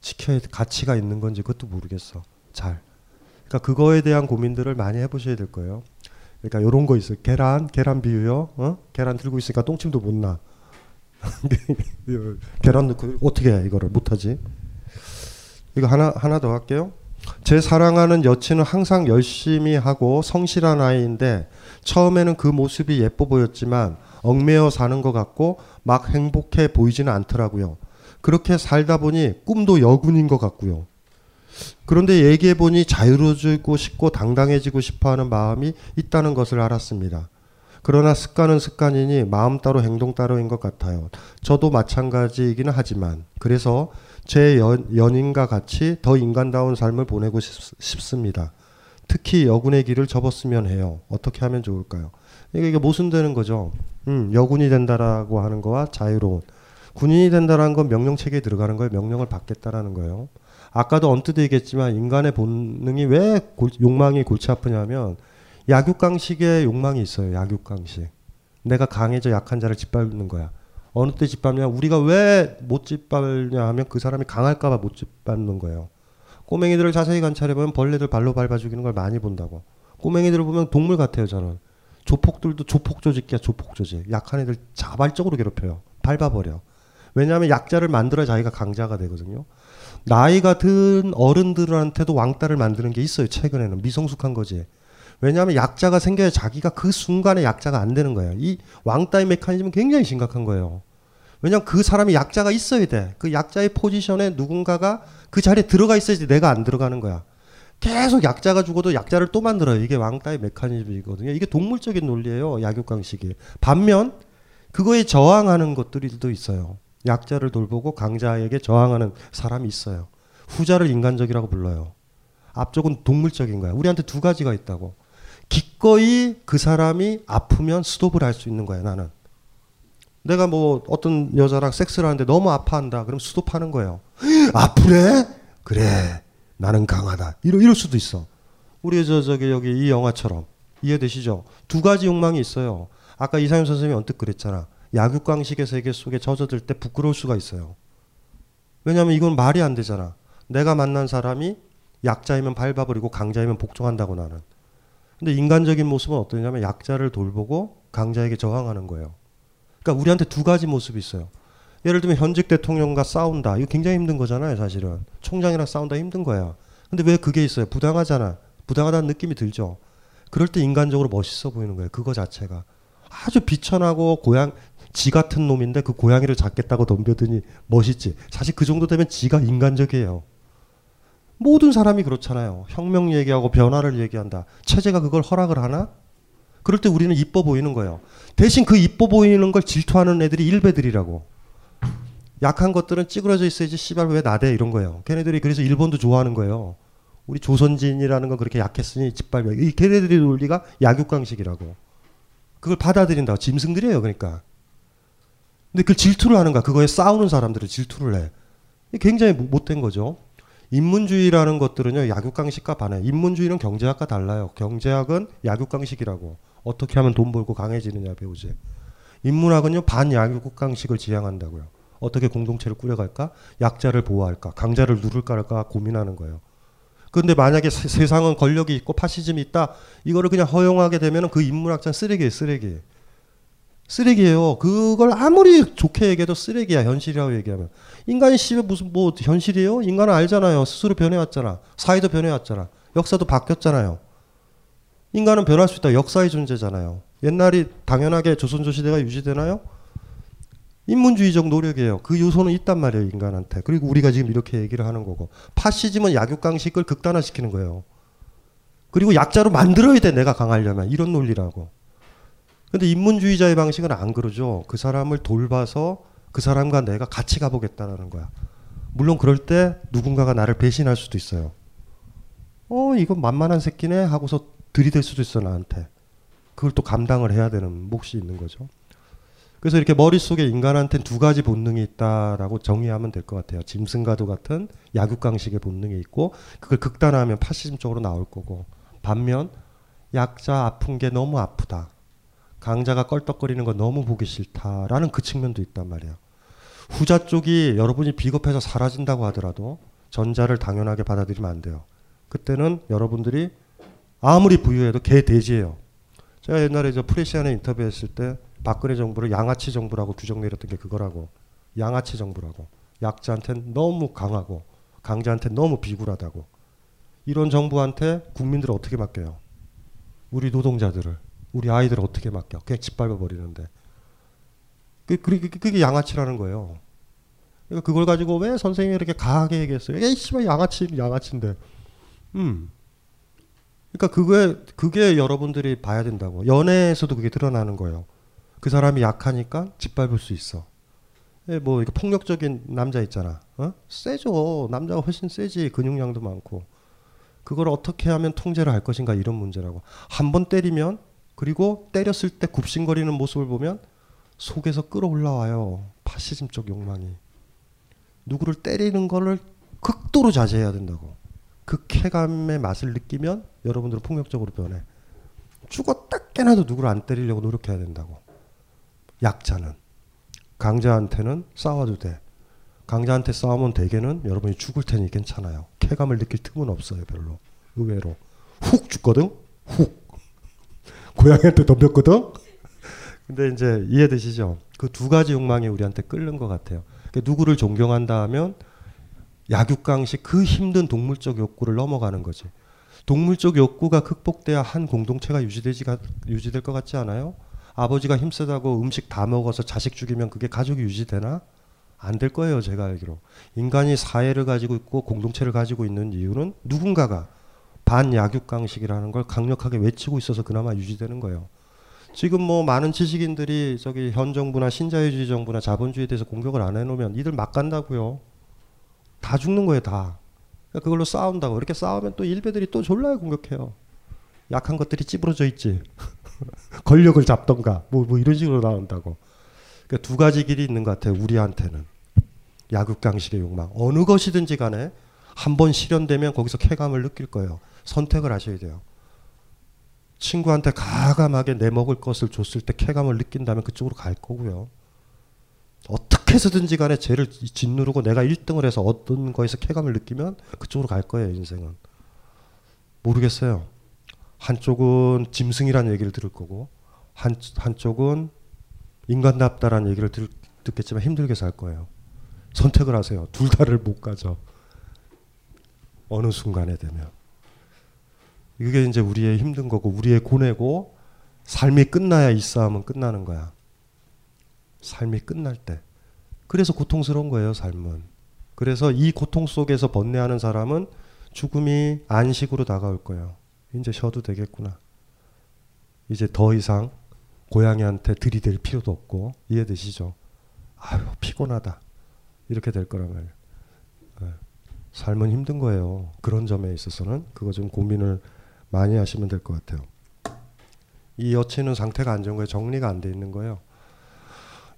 지켜야 가치가 있는 건지 그것도 모르겠어. 잘. 그러니까 그거에 대한 고민들을 많이 해보셔야 될 거예요. 그러니까 이런 거 있어요. 계란, 계란 비유요. 어? 계란 들고 있으니까 똥침도 못 나. 계란 넣고 어떻게 해 이거를 못하지. 이거 하나 하나 더 할게요. 제 사랑하는 여친은 항상 열심히 하고 성실한 아이인데 처음에는 그 모습이 예뻐 보였지만 얽매여 사는 것 같고 막 행복해 보이지는 않더라고요. 그렇게 살다 보니 꿈도 여군인 것 같고요. 그런데 얘기해 보니 자유로워지고 싶고 당당해지고 싶어하는 마음이 있다는 것을 알았습니다. 그러나 습관은 습관이니 마음 따로 행동 따로인 것 같아요. 저도 마찬가지이긴 하지만 그래서 제 연, 연인과 같이 더 인간다운 삶을 보내고 싶, 싶습니다. 특히 여군의 길을 접었으면 해요. 어떻게 하면 좋을까요? 이게, 이게 모순되는 거죠. 음, 여군이 된다라고 하는 거와 자유로운. 군인이 된다라는 건 명령체계에 들어가는 거예요. 명령을 받겠다라는 거예요. 아까도 언뜻 얘기했지만 인간의 본능이 왜 골, 욕망이 골치 아프냐면 약육강식의 욕망이 있어요. 약육강식. 내가 강해져 약한 자를 짓밟는 거야. 어느 때 짓밟냐. 우리가 왜 못 짓밟냐 하면 그 사람이 강할까 봐 못 짓밟는 거예요. 꼬맹이들을 자세히 관찰해보면 벌레들 발로 밟아 죽이는 걸 많이 본다고. 꼬맹이들을 보면 동물 같아요. 저는. 조폭들도 조폭조직이야. 조폭조직. 약한 애들 자발적으로 괴롭혀요. 밟아버려. 왜냐하면 약자를 만들어야 자기가 강자가 되거든요. 나이가 든 어른들한테도 왕따를 만드는 게 있어요. 최근에는. 미성숙한 거지. 왜냐하면 약자가 생겨야 자기가 그 순간에 약자가 안 되는 거예요. 이 왕따의 메커니즘은 굉장히 심각한 거예요. 왜냐하면 그 사람이 약자가 있어야 돼. 그 약자의 포지션에 누군가가 그 자리에 들어가 있어야지 내가 안 들어가는 거야. 계속 약자가 죽어도 약자를 또 만들어요. 이게 왕따의 메커니즘이거든요. 이게 동물적인 논리예요. 약육강식이. 반면 그거에 저항하는 것들도 있어요. 약자를 돌보고 강자에게 저항하는 사람이 있어요. 후자를 인간적이라고 불러요. 앞쪽은 동물적인 거야. 우리한테 두 가지가 있다고. 기꺼이 그 사람이 아프면 스톱을 할 수 있는 거야. 나는 내가 뭐 어떤 여자랑 섹스를 하는데 너무 아파한다 그럼 스톱하는 거예요. 아프래? 그래 나는 강하다. 이럴, 이럴 수도 있어. 우리 저, 저기 여기 이 영화처럼. 이해되시죠? 두 가지 욕망이 있어요. 아까 이상윤 선생님이 언뜻 그랬잖아. 약육강식의 세계 속에 젖어들 때 부끄러울 수가 있어요. 왜냐하면 이건 말이 안 되잖아. 내가 만난 사람이 약자이면 밟아버리고 강자이면 복종한다고 나는. 근데 인간적인 모습은 어떠냐면 약자를 돌보고 강자에게 저항하는 거예요. 그러니까 우리한테 두 가지 모습이 있어요. 예를 들면 현직 대통령과 싸운다. 이거 굉장히 힘든 거잖아요. 사실은. 총장이랑 싸운다 힘든 거야. 근데 왜 그게 있어요? 부당하잖아. 부당하다는 느낌이 들죠. 그럴 때 인간적으로 멋있어 보이는 거예요. 그거 자체가. 아주 비천하고 고양 지 같은 놈인데 그 고양이를 잡겠다고 덤벼드니 멋있지. 사실 그 정도 되면 지가 인간적이에요. 모든 사람이 그렇잖아요. 혁명 얘기하고 변화를 얘기한다. 체제가 그걸 허락을 하나? 그럴 때 우리는 이뻐 보이는 거예요. 대신 그 이뻐 보이는 걸 질투하는 애들이 일베들이라고. 약한 것들은 찌그러져 있어야지 씨발 왜 나대 이런 거예요. 걔네들이 그래서 일본도 좋아하는 거예요. 우리 조선진이라는 건 그렇게 약했으니 짓밟아. 이 걔네들의 논리가 약육강식이라고. 그걸 받아들인다. 짐승들이에요. 그러니까. 근데 그 질투를 하는 거야. 그거에 싸우는 사람들은 질투를 해. 굉장히 못된 거죠. 인문주의라는 것들은요. 약육강식과 반해. 인문주의는 경제학과 달라요. 경제학은 약육강식이라고. 어떻게 하면 돈 벌고 강해지느냐 배우지. 인문학은요. 반약육강식을 지향한다고요. 어떻게 공동체를 꾸려갈까? 약자를 보호할까? 강자를 누를까 고민하는 거예요. 그런데 만약에 세, 세상은 권력이 있고 파시즘이 있다. 이거를 그냥 허용하게 되면 그 인문학자는 쓰레기예요. 쓰레기. 쓰레기예요. 그걸 아무리 좋게 얘기해도 쓰레기야, 현실이라고 얘기하면. 인간이 씨발 무슨 뭐 현실이에요? 인간은 알잖아요. 스스로 변해왔잖아. 사회도 변해왔잖아. 역사도 바뀌었잖아요. 인간은 변할 수 있다. 역사의 존재잖아요. 옛날이 당연하게 조선조시대가 유지되나요? 인문주의적 노력이에요. 그 요소는 있단 말이에요, 인간한테. 그리고 우리가 지금 이렇게 얘기를 하는 거고. 파시즘은 약육강식을 극단화시키는 거예요. 그리고 약자로 만들어야 돼, 내가 강하려면. 이런 논리라고. 근데 인문주의자의 방식은 안 그러죠. 그 사람을 돌봐서 그 사람과 내가 같이 가보겠다라는 거야. 물론 그럴 때 누군가가 나를 배신할 수도 있어요. 어, 이건 만만한 새끼네 하고서 들이댈 수도 있어, 나한테. 그걸 또 감당을 해야 되는 몫이 있는 거죠. 그래서 이렇게 머릿속에 인간한테는 두 가지 본능이 있다라고 정의하면 될 것 같아요. 짐승과도 같은 약육강식의 본능이 있고, 그걸 극단화하면 파시즘 쪽으로 나올 거고, 반면 약자 아픈 게 너무 아프다, 강자가 껄떡거리는 거 너무 보기 싫다라는 그 측면도 있단 말이에요. 후자 쪽이 여러분이 비겁해서 사라진다고 하더라도 전자를 당연하게 받아들이면 안 돼요. 그때는 여러분들이 아무리 부유해도 개 돼지예요. 제가 옛날에 저 프레시안에 인터뷰했을 때 박근혜 정부를 양아치 정부라고 규정 내렸던 게 그거라고. 양아치 정부라고. 약자한테는 너무 강하고 강자한테는 너무 비굴하다고. 이런 정부한테 국민들을 어떻게 맡겨요? 우리 노동자들을. 우리 아이들을 어떻게 맡겨? 그냥 짓밟아버리는데. 그게 양아치라는 거예요. 그러니까 그걸 가지고 왜 선생님이 이렇게 강하게 얘기했어요? 에이 씨발 양아치, 양아치인데. 음. 그러니까 그게, 그게 여러분들이 봐야 된다고. 연애에서도 그게 드러나는 거예요. 그 사람이 약하니까 짓밟을 수 있어. 뭐 이렇게 폭력적인 남자 있잖아. 어? 세죠. 남자가 훨씬 세지. 근육량도 많고. 그걸 어떻게 하면 통제를 할 것인가, 이런 문제라고. 한 번 때리면, 그리고 때렸을 때 굽신거리는 모습을 보면 속에서 끌어올라와요, 파시즘 쪽 욕망이. 누구를 때리는 거를 극도로 자제해야 된다고. 그 쾌감의 맛을 느끼면 여러분들은 폭력적으로 변해. 죽었다 깨나도 누구를 안 때리려고 노력해야 된다고. 약자는. 강자한테는 싸워도 돼. 강자한테 싸우면 대개는 여러분이 죽을 테니 괜찮아요. 쾌감을 느낄 틈은 없어요, 별로. 의외로. 훅 죽거든? 훅. 고양이한테 덤볐거든? 근데 이제 이해되시죠? 그 두 가지 욕망이 우리한테 끓는 것 같아요. 그러니까 누구를 존경한다 하면 약육강식 그 힘든 동물적 욕구를 넘어가는 거지. 동물적 욕구가 극복돼야 한 공동체가 유지되지가, 유지될 것 같지 않아요? 아버지가 힘쓰다고 음식 다 먹어서 자식 죽이면 그게 가족이 유지되나? 안 될 거예요, 제가 알기로. 인간이 사회를 가지고 있고 공동체를 가지고 있는 이유는 누군가가 반약육강식이라는 걸 강력하게 외치고 있어서 그나마 유지되는 거예요. 지금 뭐 많은 지식인들이 저기 현 정부나 신자유주의 정부나 자본주의에 대해서 공격을 안 해놓으면 이들 막 간다고요. 다 죽는 거예요, 다. 그러니까 그걸로 싸운다고. 이렇게 싸우면 또 일베들이 또 졸라야 공격해요. 약한 것들이 찌부러져 있지. 권력을 잡던가 뭐, 뭐 이런 식으로 나온다고. 그러니까 두 가지 길이 있는 것 같아요, 우리한테는. 약육강식의 욕망. 어느 것이든지 간에 한 번 실현되면 거기서 쾌감을 느낄 거예요. 선택을 하셔야 돼요. 친구한테 가감하게 내 먹을 것을 줬을 때 쾌감을 느낀다면 그쪽으로 갈 거고요. 어떻게 해서든지 간에 쟤를 짓누르고 내가 일 등을 해서 얻은 거에서 쾌감을 느끼면 그쪽으로 갈 거예요, 인생은. 모르겠어요. 한쪽은 짐승이라는 얘기를 들을 거고 한, 한쪽은 인간답다라는 얘기를 들, 듣겠지만 힘들게 살 거예요. 선택을 하세요. 둘 다를 못 가져. 어느 순간에 되면. 이게 이제 우리의 힘든 거고, 우리의 고뇌고, 삶이 끝나야 이 싸움은 끝나는 거야. 삶이 끝날 때. 그래서 고통스러운 거예요, 삶은. 그래서 이 고통 속에서 번뇌하는 사람은 죽음이 안식으로 다가올 거예요. 이제 쉬어도 되겠구나. 이제 더 이상 고양이한테 들이댈 필요도 없고, 이해되시죠? 아유, 피곤하다. 이렇게 될 거란 말이에요. 네. 삶은 힘든 거예요. 그런 점에 있어서는 그거 좀 고민을 많이 하시면 될 것 같아요. 이 여친은 상태가 안 좋은 거예요. 정리가 안 돼 있는 거예요.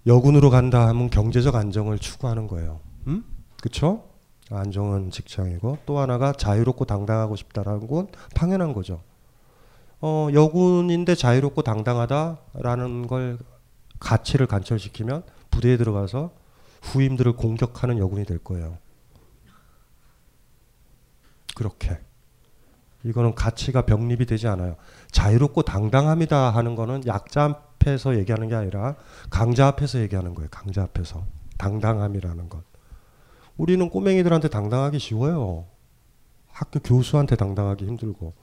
여군으로 간다 하면 경제적 안정을 추구하는 거예요. 음? 그쵸? 안정은 직장이고, 또 하나가 자유롭고 당당하고 싶다라는 건 당연한 거죠. 어, 여군인데 자유롭고 당당하다라는 걸 가치를 관철시키면 부대에 들어가서 후임들을 공격하는 여군이 될 거예요. 그렇게. 이거는 가치가 병립이 되지 않아요. 자유롭고 당당합니다 하는 거는 약자 앞에서 얘기하는 게 아니라 강자 앞에서 얘기하는 거예요. 강자 앞에서. 당당함이라는 것. 우리는 꼬맹이들한테 당당하기 쉬워요. 학교 교수한테 당당하기 힘들고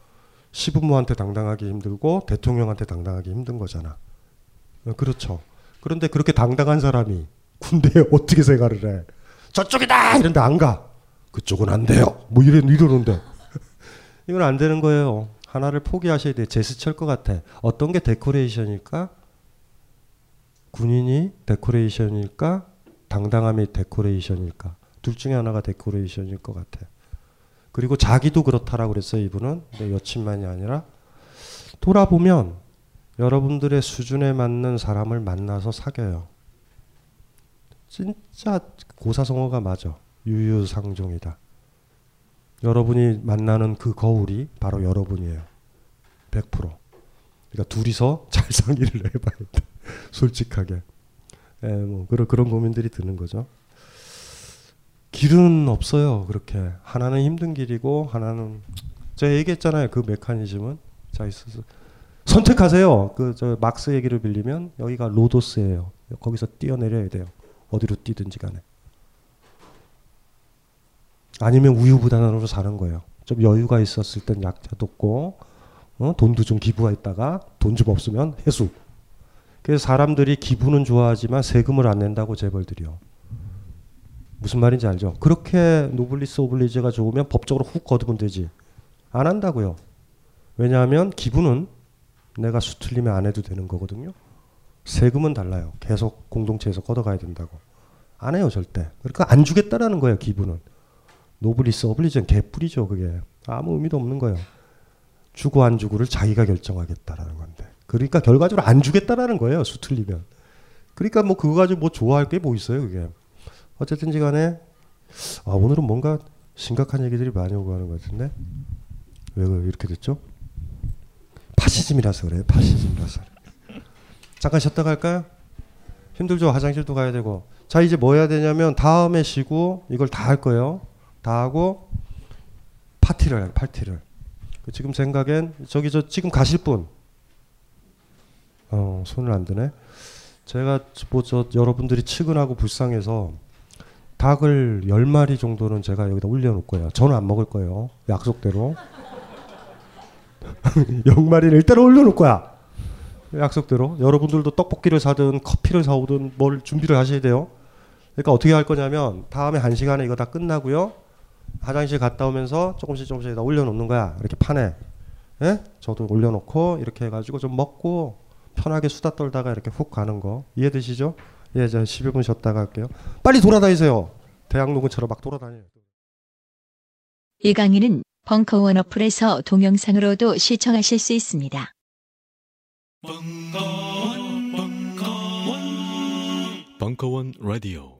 시부모한테 당당하기 힘들고 대통령한테 당당하기 힘든 거잖아. 그렇죠. 그런데 그렇게 당당한 사람이 군대에 어떻게 생활을 해? 저쪽이다! 이런데 안 가. 그쪽은 안 돼요. 뭐 이래, 이러는데. 이건 안 되는 거예요. 하나를 포기하셔야 돼. 제스처일 것 같아. 어떤 게 데코레이션일까? 군인이 데코레이션일까? 당당함이 데코레이션일까? 둘 중에 하나가 데코레이션일 것 같아. 그리고 자기도 그렇다라고 그랬어요. 이분은. 내 여친만이 아니라. 돌아보면 여러분들의 수준에 맞는 사람을 만나서 사귀어요. 진짜 고사성어가 맞아. 유유상종이다. 여러분이 만나는 그 거울이 바로 여러분이에요. 백 퍼센트. 그러니까 둘이서 잘 상의를 해봐야 돼. 솔직하게. 에, 뭐 그런, 그런 고민들이 드는 거죠. 길은 없어요. 그렇게. 하나는 힘든 길이고 하나는 제가 얘기했잖아요. 그 메커니즘은. 자, 있어서 선택하세요. 그 저 막스 얘기를 빌리면 여기가 로도스예요. 거기서 뛰어내려야 돼요. 어디로 뛰든지 간에. 아니면 우유부단으로 사는 거예요. 좀 여유가 있었을 땐 약자도 없고 어? 돈도 좀 기부했다가 돈 좀 없으면 해수. 그래서 사람들이 기부는 좋아하지만 세금을 안 낸다고 재벌들이요. 무슨 말인지 알죠? 그렇게 노블리스 오블리제가 좋으면 법적으로 훅 거두면 되지. 안 한다고요. 왜냐하면 기부는 내가 수틀리면 안 해도 되는 거거든요. 세금은 달라요. 계속 공동체에서 걷어가야 된다고. 안 해요 절대. 그러니까 안 주겠다라는 거예요. 기부는. 노블리스 오블리제는 개뿔이죠. 그게. 아무 의미도 없는 거예요. 주고 안 주고를 자기가 결정하겠다라는 건데. 그러니까 결과적으로 안 주겠다라는 거예요. 수틀리면. 그러니까 뭐 그거 가지고 뭐 좋아할 게 뭐 있어요. 그게. 어쨌든지 간에 아, 오늘은 뭔가 심각한 얘기들이 많이 오고 가는 것 같은데. 왜 이렇게 됐죠? 파시즘이라서 그래요. 파시즘이라서. 잠깐 쉬었다 갈까요? 힘들죠. 화장실도 가야 되고. 자, 이제 뭐 해야 되냐면 다음에 쉬고 이걸 다 할 거예요. 다 하고 파티를 해요. 파티를. 지금 생각엔 저기 저 지금 가실 분. 어, 손을 안 드네. 제가 뭐 저 여러분들이 측은하고 불쌍해서 닭을 열 마리 정도는 제가 여기다 올려놓을 거예요. 저는 안 먹을 거예요. 약속대로. 열 마리는 일단 올려놓을 거야. 약속대로. 여러분들도 떡볶이를 사든 커피를 사오든 뭘 준비를 하셔야 돼요. 그러니까 어떻게 할 거냐면 다음에 한 시간에 이거 다 끝나고요. 화장실 갔다 오면서 조금씩 조금씩 다 올려놓는 거야. 이렇게 판에. 예? 저도 올려놓고 이렇게 해가지고 좀 먹고 편하게 수다 떨다가 이렇게 훅 가는 거 이해되시죠? 예, 저 십일 분 쉬었다가 할게요. 빨리 돌아다니세요. 대학로근처럼 막 돌아다녀요. 이 강의는 벙커원 어플에서 동영상으로도 시청하실 수 있습니다. 벙커원, 벙커원, 벙커원 라디오.